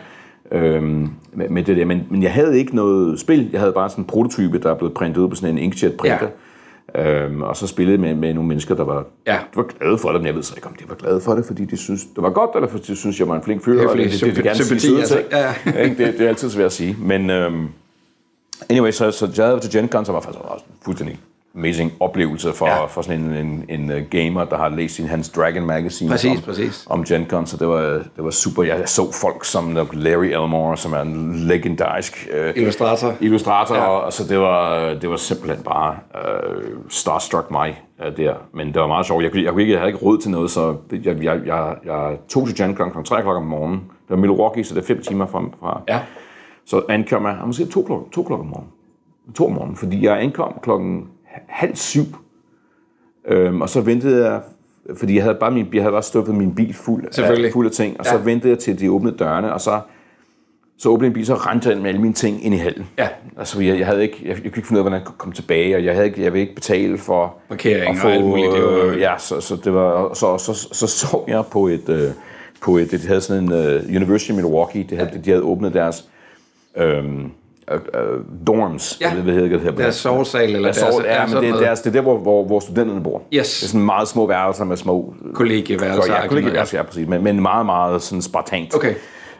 ja. øhm, med, med det der. Men, men jeg havde ikke noget spil. Jeg havde bare sådan en prototype, der er blevet printet ud på sådan en inkjet-printer. Ja. Øhm, og så spillede med, med nogle mennesker, der var, ja. var glade for det. Men jeg ved så ikke, om de var glade for det, fordi de synes det var godt, eller fordi de synes jeg var en flink fyr. Det, det, det, det, det, det, altså. ja, ja. det, det er altid svært at sige. Men øhm, anyway, så, så jeg havde til Gen Con, så var faktisk også fuldstændig amazing oplevelse for, ja. for sådan en, en, en gamer, der har læst sin Hans Dragon Magazine præcis, om, præcis. om Gen Con, så det var, det var super. Jeg så folk som Larry Elmore, som er en legendarisk øh, illustrator, illustrator ja. og, og så det var, det var simpelthen bare øh, starstruck mig øh, der. Men det var meget sjovt. Jeg, jeg, jeg havde ikke råd til noget, så jeg, jeg, jeg, jeg tog til Gen Con klokken tre om morgenen. Det var Milwaukee, så det er fem timer frem fra. Ja. Så ankom jeg, jeg måske to klokken om morgenen. To om morgenen, fordi jeg ankom klokken halv syv, øhm, og så ventede jeg, fordi jeg havde bare, min, jeg havde bare stuffet min bil fuld af, fuld af ting, og ja. så ventede jeg til de åbnede dørene, og så, så åbnede en bil, så rendte jeg ind med alle mine ting ind i hallen. Ja. Altså, jeg, jeg, havde ikke, jeg, jeg kunne ikke finde ud af, hvordan jeg kunne komme tilbage, og jeg, havde ikke, jeg ville ikke betale for parkering og alt muligt. Øh, ja, så, så, det var, så, så, så, så så jeg på et, øh, på et, det havde sådan en uh, University of Milwaukee, det havde, ja. de havde åbnet deres... Øh, Uh, dorms, ja. eller hvad hedder det her? Deres sovesal, eller deres... Ja, men det er, deres, det er der, hvor, hvor, hvor studenterne bor. Yes. Det er sådan meget små værelser med små... Kollegieværelser. Ja, kollegieværelser, ja, præcis. Men, men meget, meget sådan spartant. Okay.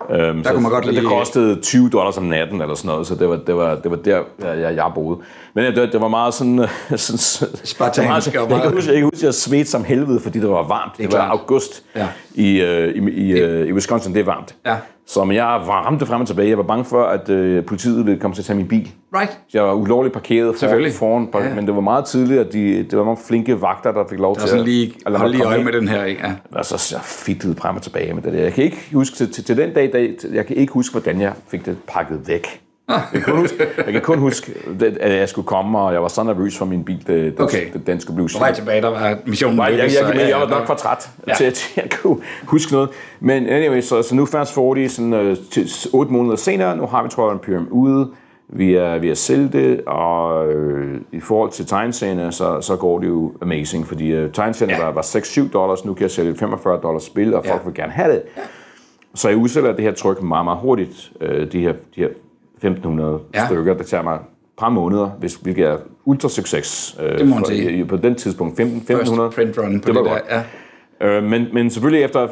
Um, så, godt det, lige... det kostede tyve dollars om natten, eller sådan noget, så det var, det var, det var der, jeg, jeg boede. Men ja, det, det var meget sådan... sådan spartansk. Jeg kan huske, jeg, jeg svedte som helvede, fordi det var varmt. Det, det var august ja. i, uh, i, i, uh, i Wisconsin, det er varmt. Ja. Så men jeg ramte frem og tilbage. Jeg var bange for, at øh, politiet ville komme til at tage min bil. Right. Jeg var ulovligt parkeret for, foran, ja, ja. Men det var meget tidligt, at de, det var nogle flinke vagter, der fik lov til at... Det var sådan lige, at, at hold lige øje med den her, ikke? Ja. Og så, så fittede frem og tilbage med det der. Jeg kan ikke huske, til, til, til den dag i dag, jeg kan ikke huske, hvordan jeg fik det pakket væk. Ah. Jeg, kan huske, jeg kan kun huske, at jeg skulle komme, og jeg var så nervøs for min bil, den, okay. den, den skulle blive syg. På vej tilbage, der var missionen. Jeg, jeg, jeg, jeg, jeg var nok for træt ja. til, at jeg kunne huske noget. Men anyway, så, så nu fast forty, sådan otte måneder senere, nu har vi Twilight Imperium ude, vi er ved at sælge det, og øh, i forhold til tegneserierne, så, så går det jo amazing, fordi øh, tegneserierne ja. var, var seks syv dollars, nu kan jeg sælge femogfyrre dollars spil, og folk ja. vil gerne have det. Ja. Så jeg udsælger det her tryk meget, meget hurtigt, øh, de her... De her femten hundrede ja. stykker, det tager mig et par måneder, hvis, hvilket er ultra-succes øh, på den tidspunkt. femten hundrede, det var det godt. Ja. Øh, men, men selvfølgelig efter,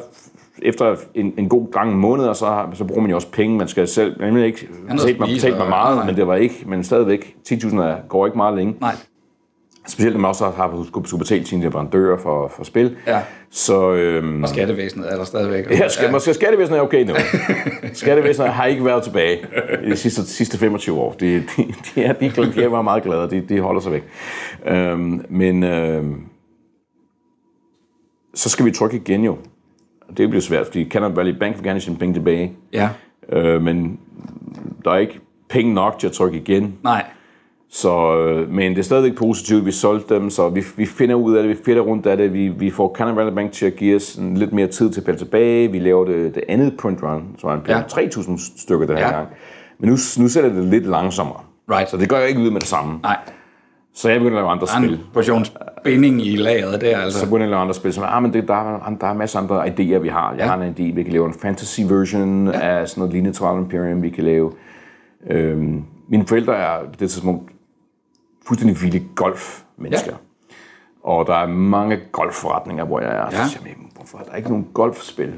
efter en, en god gang måneder, så, så bruger man jo også penge. Man skal selv, man vil ikke betale mig meget, nej. men det var ikke, men stadigvæk, ti tusind går ikke meget længe. Nej. Specielt når man også har skulle betale sine leverandører for, for spil. Ja. Så, øhm, og skattevæsenet er der stadigvæk. Ja, sk- ja. måske skattevæsenet er okay nu. Skattevæsenet har ikke været tilbage i de sidste, sidste femogtyve år. De, de, de, er, de, de er meget glade, de, de holder sig væk. Øhm, men øhm, så skal vi trykke igen jo. Det bliver svært, fordi Canada Valley Bank vil gerne sine penge tilbage. Ja. Øh, men der er ikke penge nok til at trykke igen. Nej. Så, men det er stadigvæk positivt, vi solgte dem, så vi, vi finder ud af det, vi finder rundt af det, vi, vi får Canada Bank til at give os lidt mere tid til at pille tilbage, vi laver det, det andet print run, så er det ja. tre tusind stykker den her ja. gang. Men nu, nu sætter det lidt langsommere, right. så det går jeg ikke ud med det samme. Nej. Så jeg begynder at lave andre spil. Der er en portion spænding i lageret der, altså. Så begynder jeg at lave andre spil, som ah, men det, der, der er masser af andre idéer, vi har. Jeg ja. har en idé, vi kan lave en fantasy version ja. af sådan noget lignende Twilight Imperium, vi kan lave... Øhm, mine forældre er på det tidspunkt fuldstændig vilde golfmennesker. Ja. Og der er mange golfforretninger, hvor jeg er. Ja. Så siger jeg, hvorfor er der ikke nogen golfspil?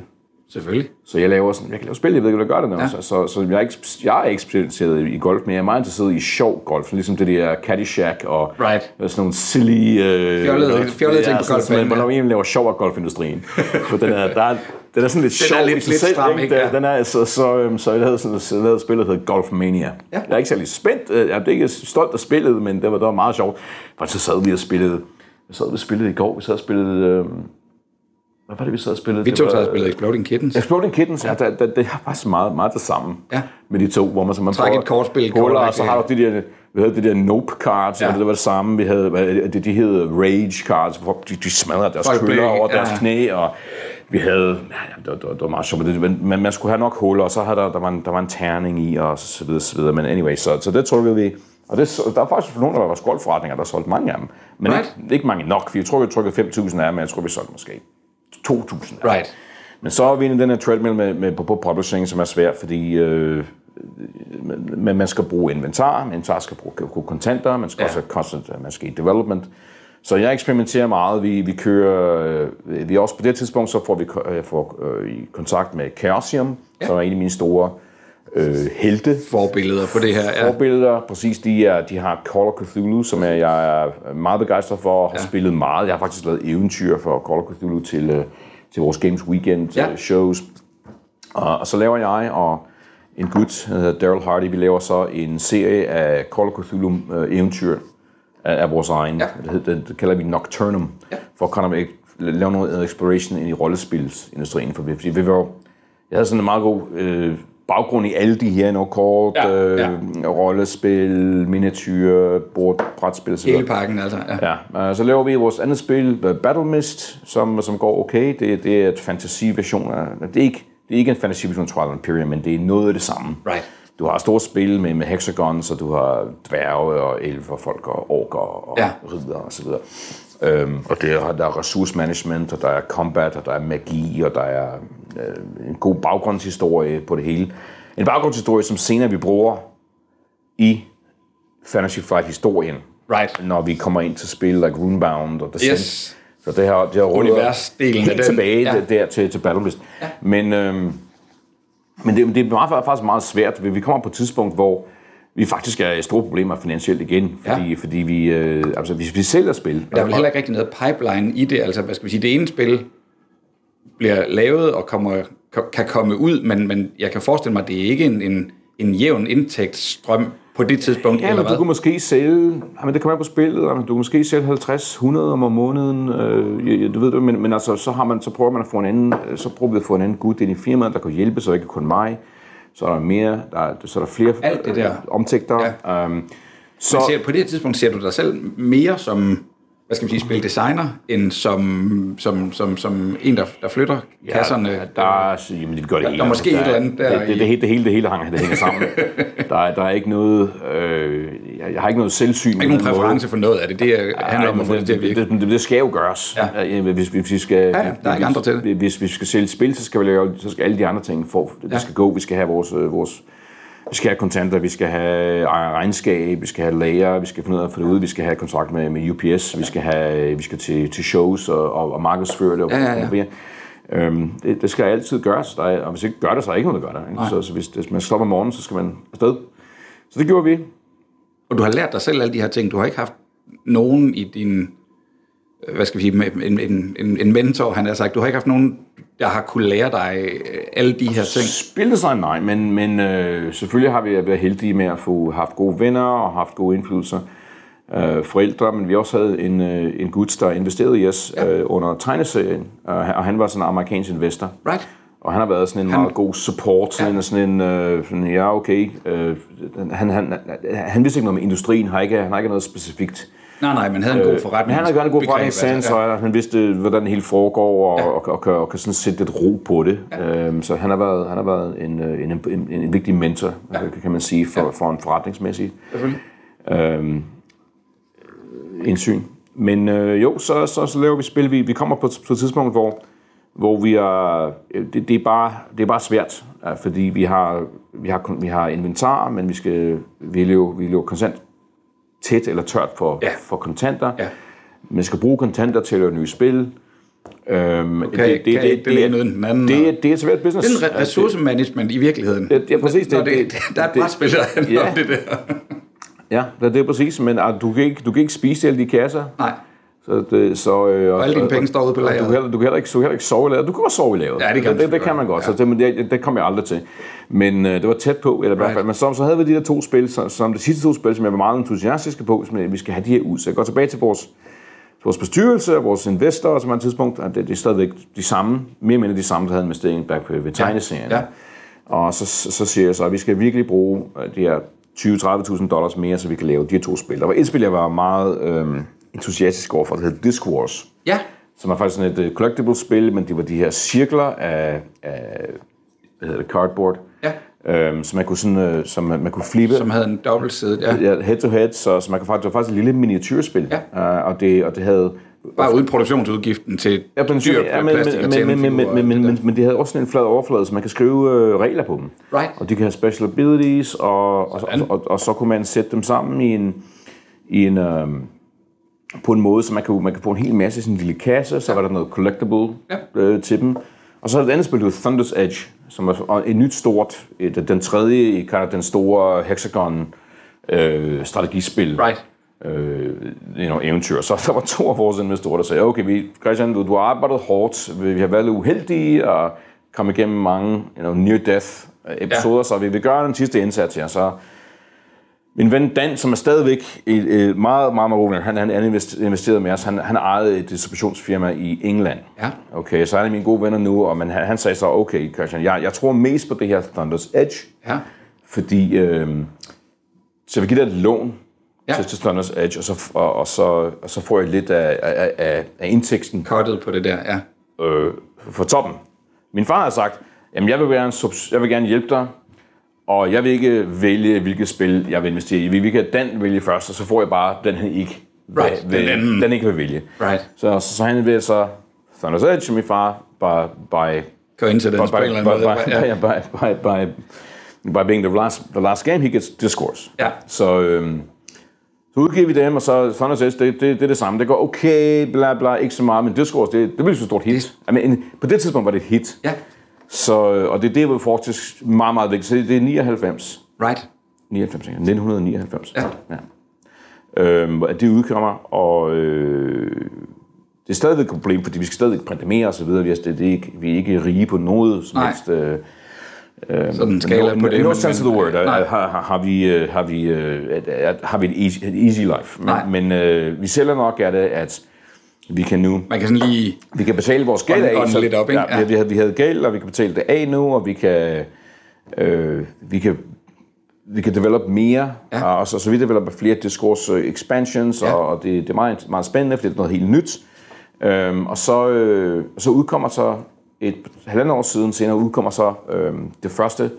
Selvfølgelig. Så jeg laver sådan, jeg kan lave spil, jeg ved ikke, hvad jeg gør det nu. Ja. Så, så, så jeg er ikke, jeg er ikke specialiseret i golf, men jeg er meget interesseret i sjov golf. Ligesom det der Caddyshack og right. sådan nogle silly... Øh, fjollede fjollede ting på golfbanen. Man egentlig laver sjov af golfindustrien. For den er, der er, den er sådan lidt sjov i sig selv. Stram, ikke? Den er, så, så, så jeg lavede sådan et spil, der hedder Golfmania. Ja. Jeg er ikke særlig spændt. Jeg er ikke stolt af spillet, men det var, det var meget sjovt. For så sad vi og spillede... Vi sad og spillede i går. Vi sad og spillede... Øh, Hvad var det, vi sad og spillede? Vi to sad og spillede Exploding Kittens. Exploding Kittens, ja. ja der, der, det er faktisk meget, meget det samme ja. med de to, hvor man så man trækker et kortspil, huller, og så har du de der, hvad hedder det der Nope cards, ja. og det, det var det samme, vi havde, det de hed Rage cards, hvor de, de smadrede deres køller over ja. deres knæ, og vi havde, ja, det, var, det var meget sjovt, men man skulle have nok huller, og så havde der, der, var, en, der var en terning i, og så videre, så videre, men anyway, så, så det trykkede vi. Og det, der er faktisk nogle, der var golfforretninger, der solgte mange af dem, men right. ikke, ikke mange nok, for jeg tror, vi trykkede fem tusind af dem, men jeg tror, vi solgte måske to tusind Right. Men så er vi inde i den her treadmill med, med, på, på publishing, som er svært, fordi øh, man, man skal bruge inventar, inventar skal bruge kontanter, man skal ja. også have constant, man skal i development. Så jeg eksperimenterer meget, vi, vi kører, øh, vi også på det tidspunkt, så får vi øh, får, øh, i kontakt med Chaosium, ja. som er en af mine store øh, helte. Forbilleder på det her. Ja. Forbilleder, præcis, de, er, de har Call of Cthulhu, som jeg, jeg er meget begejstret for, og har ja. spillet meget. Jeg har faktisk lavet eventyr for Call of Cthulhu til... Øh, til vores Games Weekend ja. shows. Og, og så laver jeg og en gut, der hedder Daryl Hardy, vi laver så en serie af Call of Cthulhu eventyr af, af vores egen. Ja. Det, det, det kalder vi Nocturnum, ja. for at kunne lave noget exploration ind i rollespilsindustrien. For vi, vi var, jeg havde sådan en meget god øh, baggrund i alle de her, noget kort, ja. Ja. Øh, rollespil, miniatyr, bord, brætspil, så hele pakken altså, ja. ja. Så laver vi vores andet spil, Battle Mist, som, som går okay. Det, det er et fantasiversion af... Det er ikke, det er ikke en fantasiversion af Twilight Imperium, men det er noget af det samme. Right. Du har store spil med, med hexagons, og du har dværge og elver, folk og orker og ja. ridder og så videre. Øhm, og det er, der er ressourcemanagement, og der er combat, og der er magi, og der er øh, en god baggrundshistorie på det hele. En baggrundshistorie, som senere vi bruger i Fantasy Flight-historien, right. når vi kommer ind til spil, like Runebound og Descent. Yes. Så det her, det her universdelen helt tilbage ja. der til, til Battle Mist. Ja. Men, øhm, men det, det er faktisk meget svært. Vi kommer på et tidspunkt, hvor vi faktisk er i store problemer finansielt igen, fordi, ja. fordi vi, øh, altså, vi, vi sælger spil. Der er vel heller ikke rigtig noget pipeline i det, altså hvad skal vi sige, det ene spil bliver lavet og kommer, kan komme ud, men, men jeg kan forestille mig, at det ikke er en, en, en jævn indtægtsstrøm på det tidspunkt, ja, eller hvad? Ja, men du kan måske sælge, jamen det kommer på spillet, jamen, du kan måske sælge halvtreds til hundrede om måneden, øh, du ved det, men, men altså, så, har man, så prøver man at få en anden, så prøver vi at få en anden god del i firmaet, der kan hjælpe, så ikke kun mig, så er der mere, der, så er der flere alt det der omtægter. Ja. Øhm, så men ser, på det tidspunkt ser du dig selv mere som, hvad skal man sige, spildesigner, end som, som, som, som en, der, der flytter ja, kasserne? Ja, der, jamen, det gør det der, der måske der, et eller andet der det, det, det, det, det hele, det hele hang, det hænger sammen. der, der er ikke noget... Øh, jeg, jeg har ikke noget selvsyn. Ikke nogen præference for noget af det. Det er, handler om at få det til at virke. Det, det, det skal jo gøres. Ja. Hvis, hvis vi skal... Ja, der er ikke andre til det. Hvis vi skal sælge spil, så skal, vi lave, så skal alle de andre ting for. Det ja. skal gå. Vi skal have vores... vores Vi skal have kontanter, vi skal have regnskab, vi skal have lager, vi skal finde ud af at få det ud, vi skal have kontrakt med, med U P S, vi skal, have, vi skal til, til shows og, og, og markedsføre det. Og ja, ja, ja. Øhm, det, det skal altid gøres, der er, og hvis ikke gør det, så er ikke noget, der gør det. Så, så hvis, hvis man stopper om morgenen, så skal man afsted. Så det gjorde vi. Og du har lært dig selv alle de her ting. Du har ikke haft nogen i din... Hvad skal vi sige, en, en, en mentor, han har sagt, du har ikke haft nogen, der har kunne lære dig alle de her ting? Spildesign, nej, men, men øh, selvfølgelig har vi været heldige med at få haft gode venner og haft gode indflydelser. Øh, forældre, men vi også havde en, øh, en guds, der investerede i os ja. øh, under tegneserien, og, og han var sådan en amerikansk investor. Right. Og han har været sådan en han... meget god support, sådan, ja. sådan en, øh, sådan, ja okay, øh, han, han, han vidste ikke noget med industrien, han har ikke, han har ikke noget specifikt. Nej, nej, men havde en god forretning. Øh, han havde en god forretning, sans, og han vidste, hvordan det hele foregår, og, ja. og, og, og, og kan sådan sætte lidt ro på det. Ja. Øhm, så han har været, han har været en, en, en, en vigtig mentor, ja. kan man sige, for, ja. for en forretningsmæssig øhm, indsyn. Men øh, jo, så, så, så laver vi spil. Vi, vi kommer på, på et tidspunkt, hvor, hvor vi er... Det, det, er bare, det er bare svært, fordi vi har, vi har, vi har inventar, men vi skal vi lever, vi lever konstant tæt eller tørt for, ja. for kontanter. Ja. Man skal bruge kontanter til at lave nye spil. Øhm, okay, det, det, det, det, det, det, anden, det, det, det er et svært business. Det er ressourcemanagement i virkeligheden. Det, det er præcis det, det, det, det. Der er et brætspil, der handler om det der. Ja, det er præcis, men altså, du, kan ikke, du kan ikke spise alle de kasser. Nej. Så det, så, øh, og alle dine penge står ude på lageret. Du kan heller, du kan heller, ikke, du kan heller ikke sove i lageret. Du kan også sove i lageret. Ja, det kan, det, det, det kan man godt, ja. så det, men det, det kom jeg aldrig til. Men øh, det var tæt på, eller i hvert fald. Men så, så havde vi de der to spil, som, som det sidste to spil, som jeg var meget entusiastiske på, som vi skal have de her ud. Så jeg går tilbage til vores, vores bestyrelse og vores investorer, som på et tidspunkt, det, det er stadigvæk de samme, mere eller mindre de samme, der havde investeringen bag på ved tegneserien. Ja. Ja. Og så, så, så siger jeg så, at vi skal virkelig bruge de her tyve til tredive tusind dollars mere, så vi kan lave de her to spil. Der var et spil, jeg var meget... Øh, entusiastisk overfor, det hedder Disc Wars, ja. som er faktisk sådan et collectible-spil, men det var de her cirkler af, af hvad hedder det, cardboard, ja. øhm, som man kunne sådan, øh, som man kunne flippe. Som havde en dobbeltside, ja. ja head-to-head, så, så man kunne faktisk, det var faktisk et lille miniatyrspil, ja. øh, og, det, og det havde... Bare uden produktionsudgiften til ja, men, dyr, ja, men, plastik og tændefigurer. Men, men, men, men det havde også sådan en flad overflade, så man kan skrive øh, regler på dem. Right. Og de kan have special abilities, og, og, og, og, og så kunne man sætte dem sammen i en... I en øh, på en måde, så man kan, man kan få en hel masse i sin lille kasse, så ja. var der noget collectible ja. øh, til dem. Og så er der et andet spil, der hedder Thunder's Edge, som er et nyt stort, et, den tredje i den store hexagon-strategispil. Øh, right. Øh, you know, eventyr. Så der var to af vores investorer, der sagde, okay, vi, Christian, du, du har arbejdet hårdt, vi har været uheldige og kommet igennem mange you know, near-death-episoder, ja. så vi vil gøre den sidste indsats her, så... Min ven Dan, som er stadigvæk et, et meget, meget rolig, han, han investerede med os. Han, han ejede et distributionsfirma i England. Ja. Okay, så han er mine gode venner nu, og man, han, han sagde så, okay, Christian, jeg, jeg tror mest på det her Thunder's Edge, ja. fordi øh, så vi giver dig et lån ja. til, til Thunder's Edge, og så, og, og, så, og så får jeg lidt af, af, af, af indtægten. Cuttet på det der, ja. Øh, for toppen. Min far har sagt, jamen jeg vil gerne, jeg vil gerne hjælpe dig, og jeg vil ikke vælge, hvilket spil jeg vil investere i. Vi kan Dan vælge først, og så får jeg bare den, han ikke vil, right. vil, den, den ikke vil vælge. Right. Så, så, så han vil så Thunder's Edge, min far, by... by coincidence, by, by, by, by, yeah. by, by, by, by being the last, the last game, he gets Discourse. Yeah. Så, øhm, så udgiver vi dem, og så Thunder's Edge, det, det, det er det samme. Det går okay, bla bla, ikke så meget, men Discourse, det, det bliver så stort hit. Yes. I mean, på det tidspunkt var det et hit. Yeah. Så, og det, det var faktisk meget, meget vigtigt. Så det er nioghalvfems. Right. nioghalvfems, nitten nioghalvfems. Ja. Ja. Øhm, det udkommer, og øh, Det er stadigvæk et problem, fordi vi skal stadigvæk pandemere og så videre. Vi er, det er ikke, vi er ikke rige på noget som helst. Øh, øh, sådan skala no, på det. No sense of the word. Har, har, har vi, har vi, har vi et, easy, et easy life. Men, men øh, vi sælger nok af det, at vi kan nu... Man kan sådan lige... Vi kan betale vores gæld af. Så, lidt op, ikke? Ja, ja. Vi, havde, vi havde gæld, og vi kan betale det af nu, og vi kan... Øh, vi kan vi kan develop mere, ja. og så, så vi developer flere discourse expansions, ja. og, og det, det er meget, meget spændende, for det er noget helt nyt. Øhm, og så, øh, så udkommer så et halvandet år siden senere udkommer så øh, det første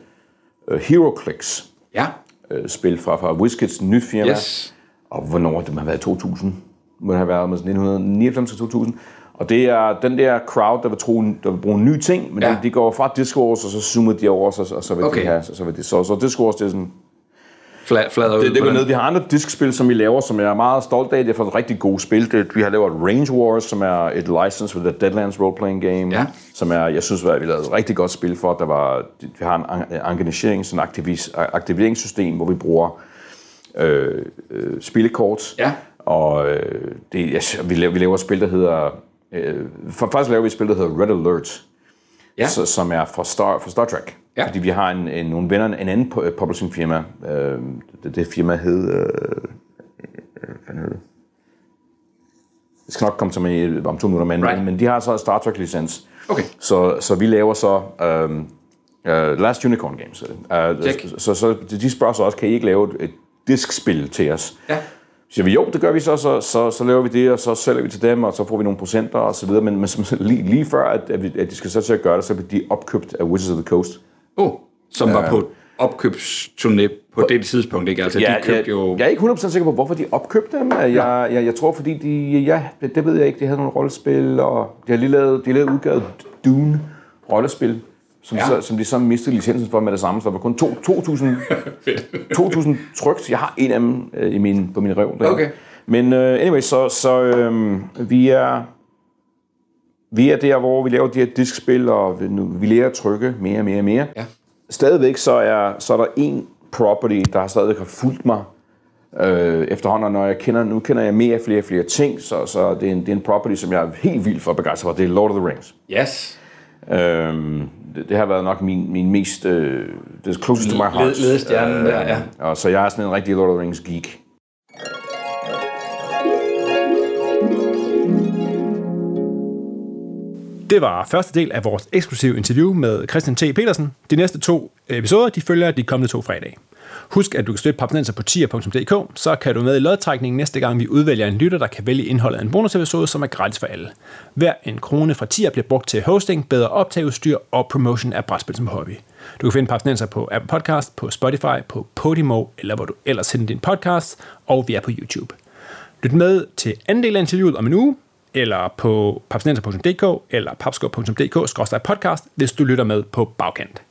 uh, HeroClix ja. øh, spil fra, fra WizKids nyt firma. Yes. Og hvornår det må have været to tusind. Det må have været med nitten nioghalvfems til to tusind. Og det er den der crowd, der vil, tro, der vil bruge nye ting, men ja. de går fra Disc Wars, og så zoomer de over, og så, og så vil okay. de have, så, så vil de. Så, så Disc Wars, det er sådan... Fla, flader det, det går ned. Vi har andre diskspil, som vi laver, som jeg er meget stolt af. Det er for et rigtig godt spil. Det, vi har lavet Range Wars, som er et license for The Deadlands roleplaying game, ja. som er, jeg synes, vi lavede et rigtig godt spil for. Der var, vi har en organisering, sådan et aktiveringssystem, hvor vi bruger øh, øh, spillekort. Ja. Og øh, det, jeg, vi, laver, vi laver et spil, der hedder... Øh, for, faktisk laver vi et spil, der hedder Red Alert, ja. så, som er fra Star, fra Star Trek. Ja. Fordi vi har en, en, nogle venner, en anden publishing firma. Øh, det, det firma hed... Øh, hvad hedder det? Jeg skal nok komme til mig om to minutter, men, right. men de har så en Star Trek-licens. Okay. Så, så vi laver så... Øh, uh, Last Unicorn Games. Uh, så, så de spørger så også, kan I ikke lave et, et diskspil til os? Ja. Så siger vi, jo, det gør vi så, så, så, så laver vi det, og så sælger vi til dem, og så får vi nogle procenter og så videre. Men, men lige, lige før, at, at de skal så til at gøre det, så bliver de opkøbt af Wizards of the Coast. Oh, som øh, var på opkøbsturné på det tidspunkt, ikke? Altså, ja, de købte jeg, jo... jeg er ikke hundrede procent sikker på, hvorfor de opkøbte dem. Jeg, ja. jeg, jeg, jeg tror, fordi de... Ja, det ved jeg ikke. De havde nogle rollespil, og de har lige lavet, de har lavet udgavet Dune-rollespil, som, ja. så, som de så mistede licensen for med det samme. Så der var kun to tusind trykt. Jeg har en af dem øh, i min, på min røv. Okay. Men øh, anyway, så, så øh, vi, er, vi er der, hvor vi laver de her diskspil, og vi, nu, vi lærer at trykke mere og mere og mere. Ja. Stadigvæk så er, så er der en property, der stadigvæk har fulgt mig øh, efterhånden, når jeg kender, nu kender jeg mere og flere og flere ting, så, så det, er en, det er en property, som jeg er helt vild for at begejstre for. Det er Lord of the Rings. Yes. Øhm, det, det har været nok min, min mest øh, det closest to my heart ledestjernen der, ja. Og så jeg er sådan en rigtig Lord of the Rings geek. Det var første del af vores eksklusive interview med Christian T. Petersen. De næste to episoder, de følger de kommende to fredage. Husk, at du kan støtte Pappenenser på tier punktum d k, så kan du med i lodtrækningen næste gang, vi udvælger en lytter, der kan vælge indholdet af en bonusepisode, som er gratis for alle. Hver en krone fra tier bliver brugt til hosting, bedre optageudstyr og promotion af brætspil som hobby. Du kan finde Pappenenser på Apple Podcast, på Spotify, på Podimo, eller hvor du ellers henter din podcast, og vi er på YouTube. Lyt med til anden del af interviewet om en uge, eller på pappenenser punktum d k eller papskov punktum d k skråstreg podcast, hvis du lytter med på bagkant.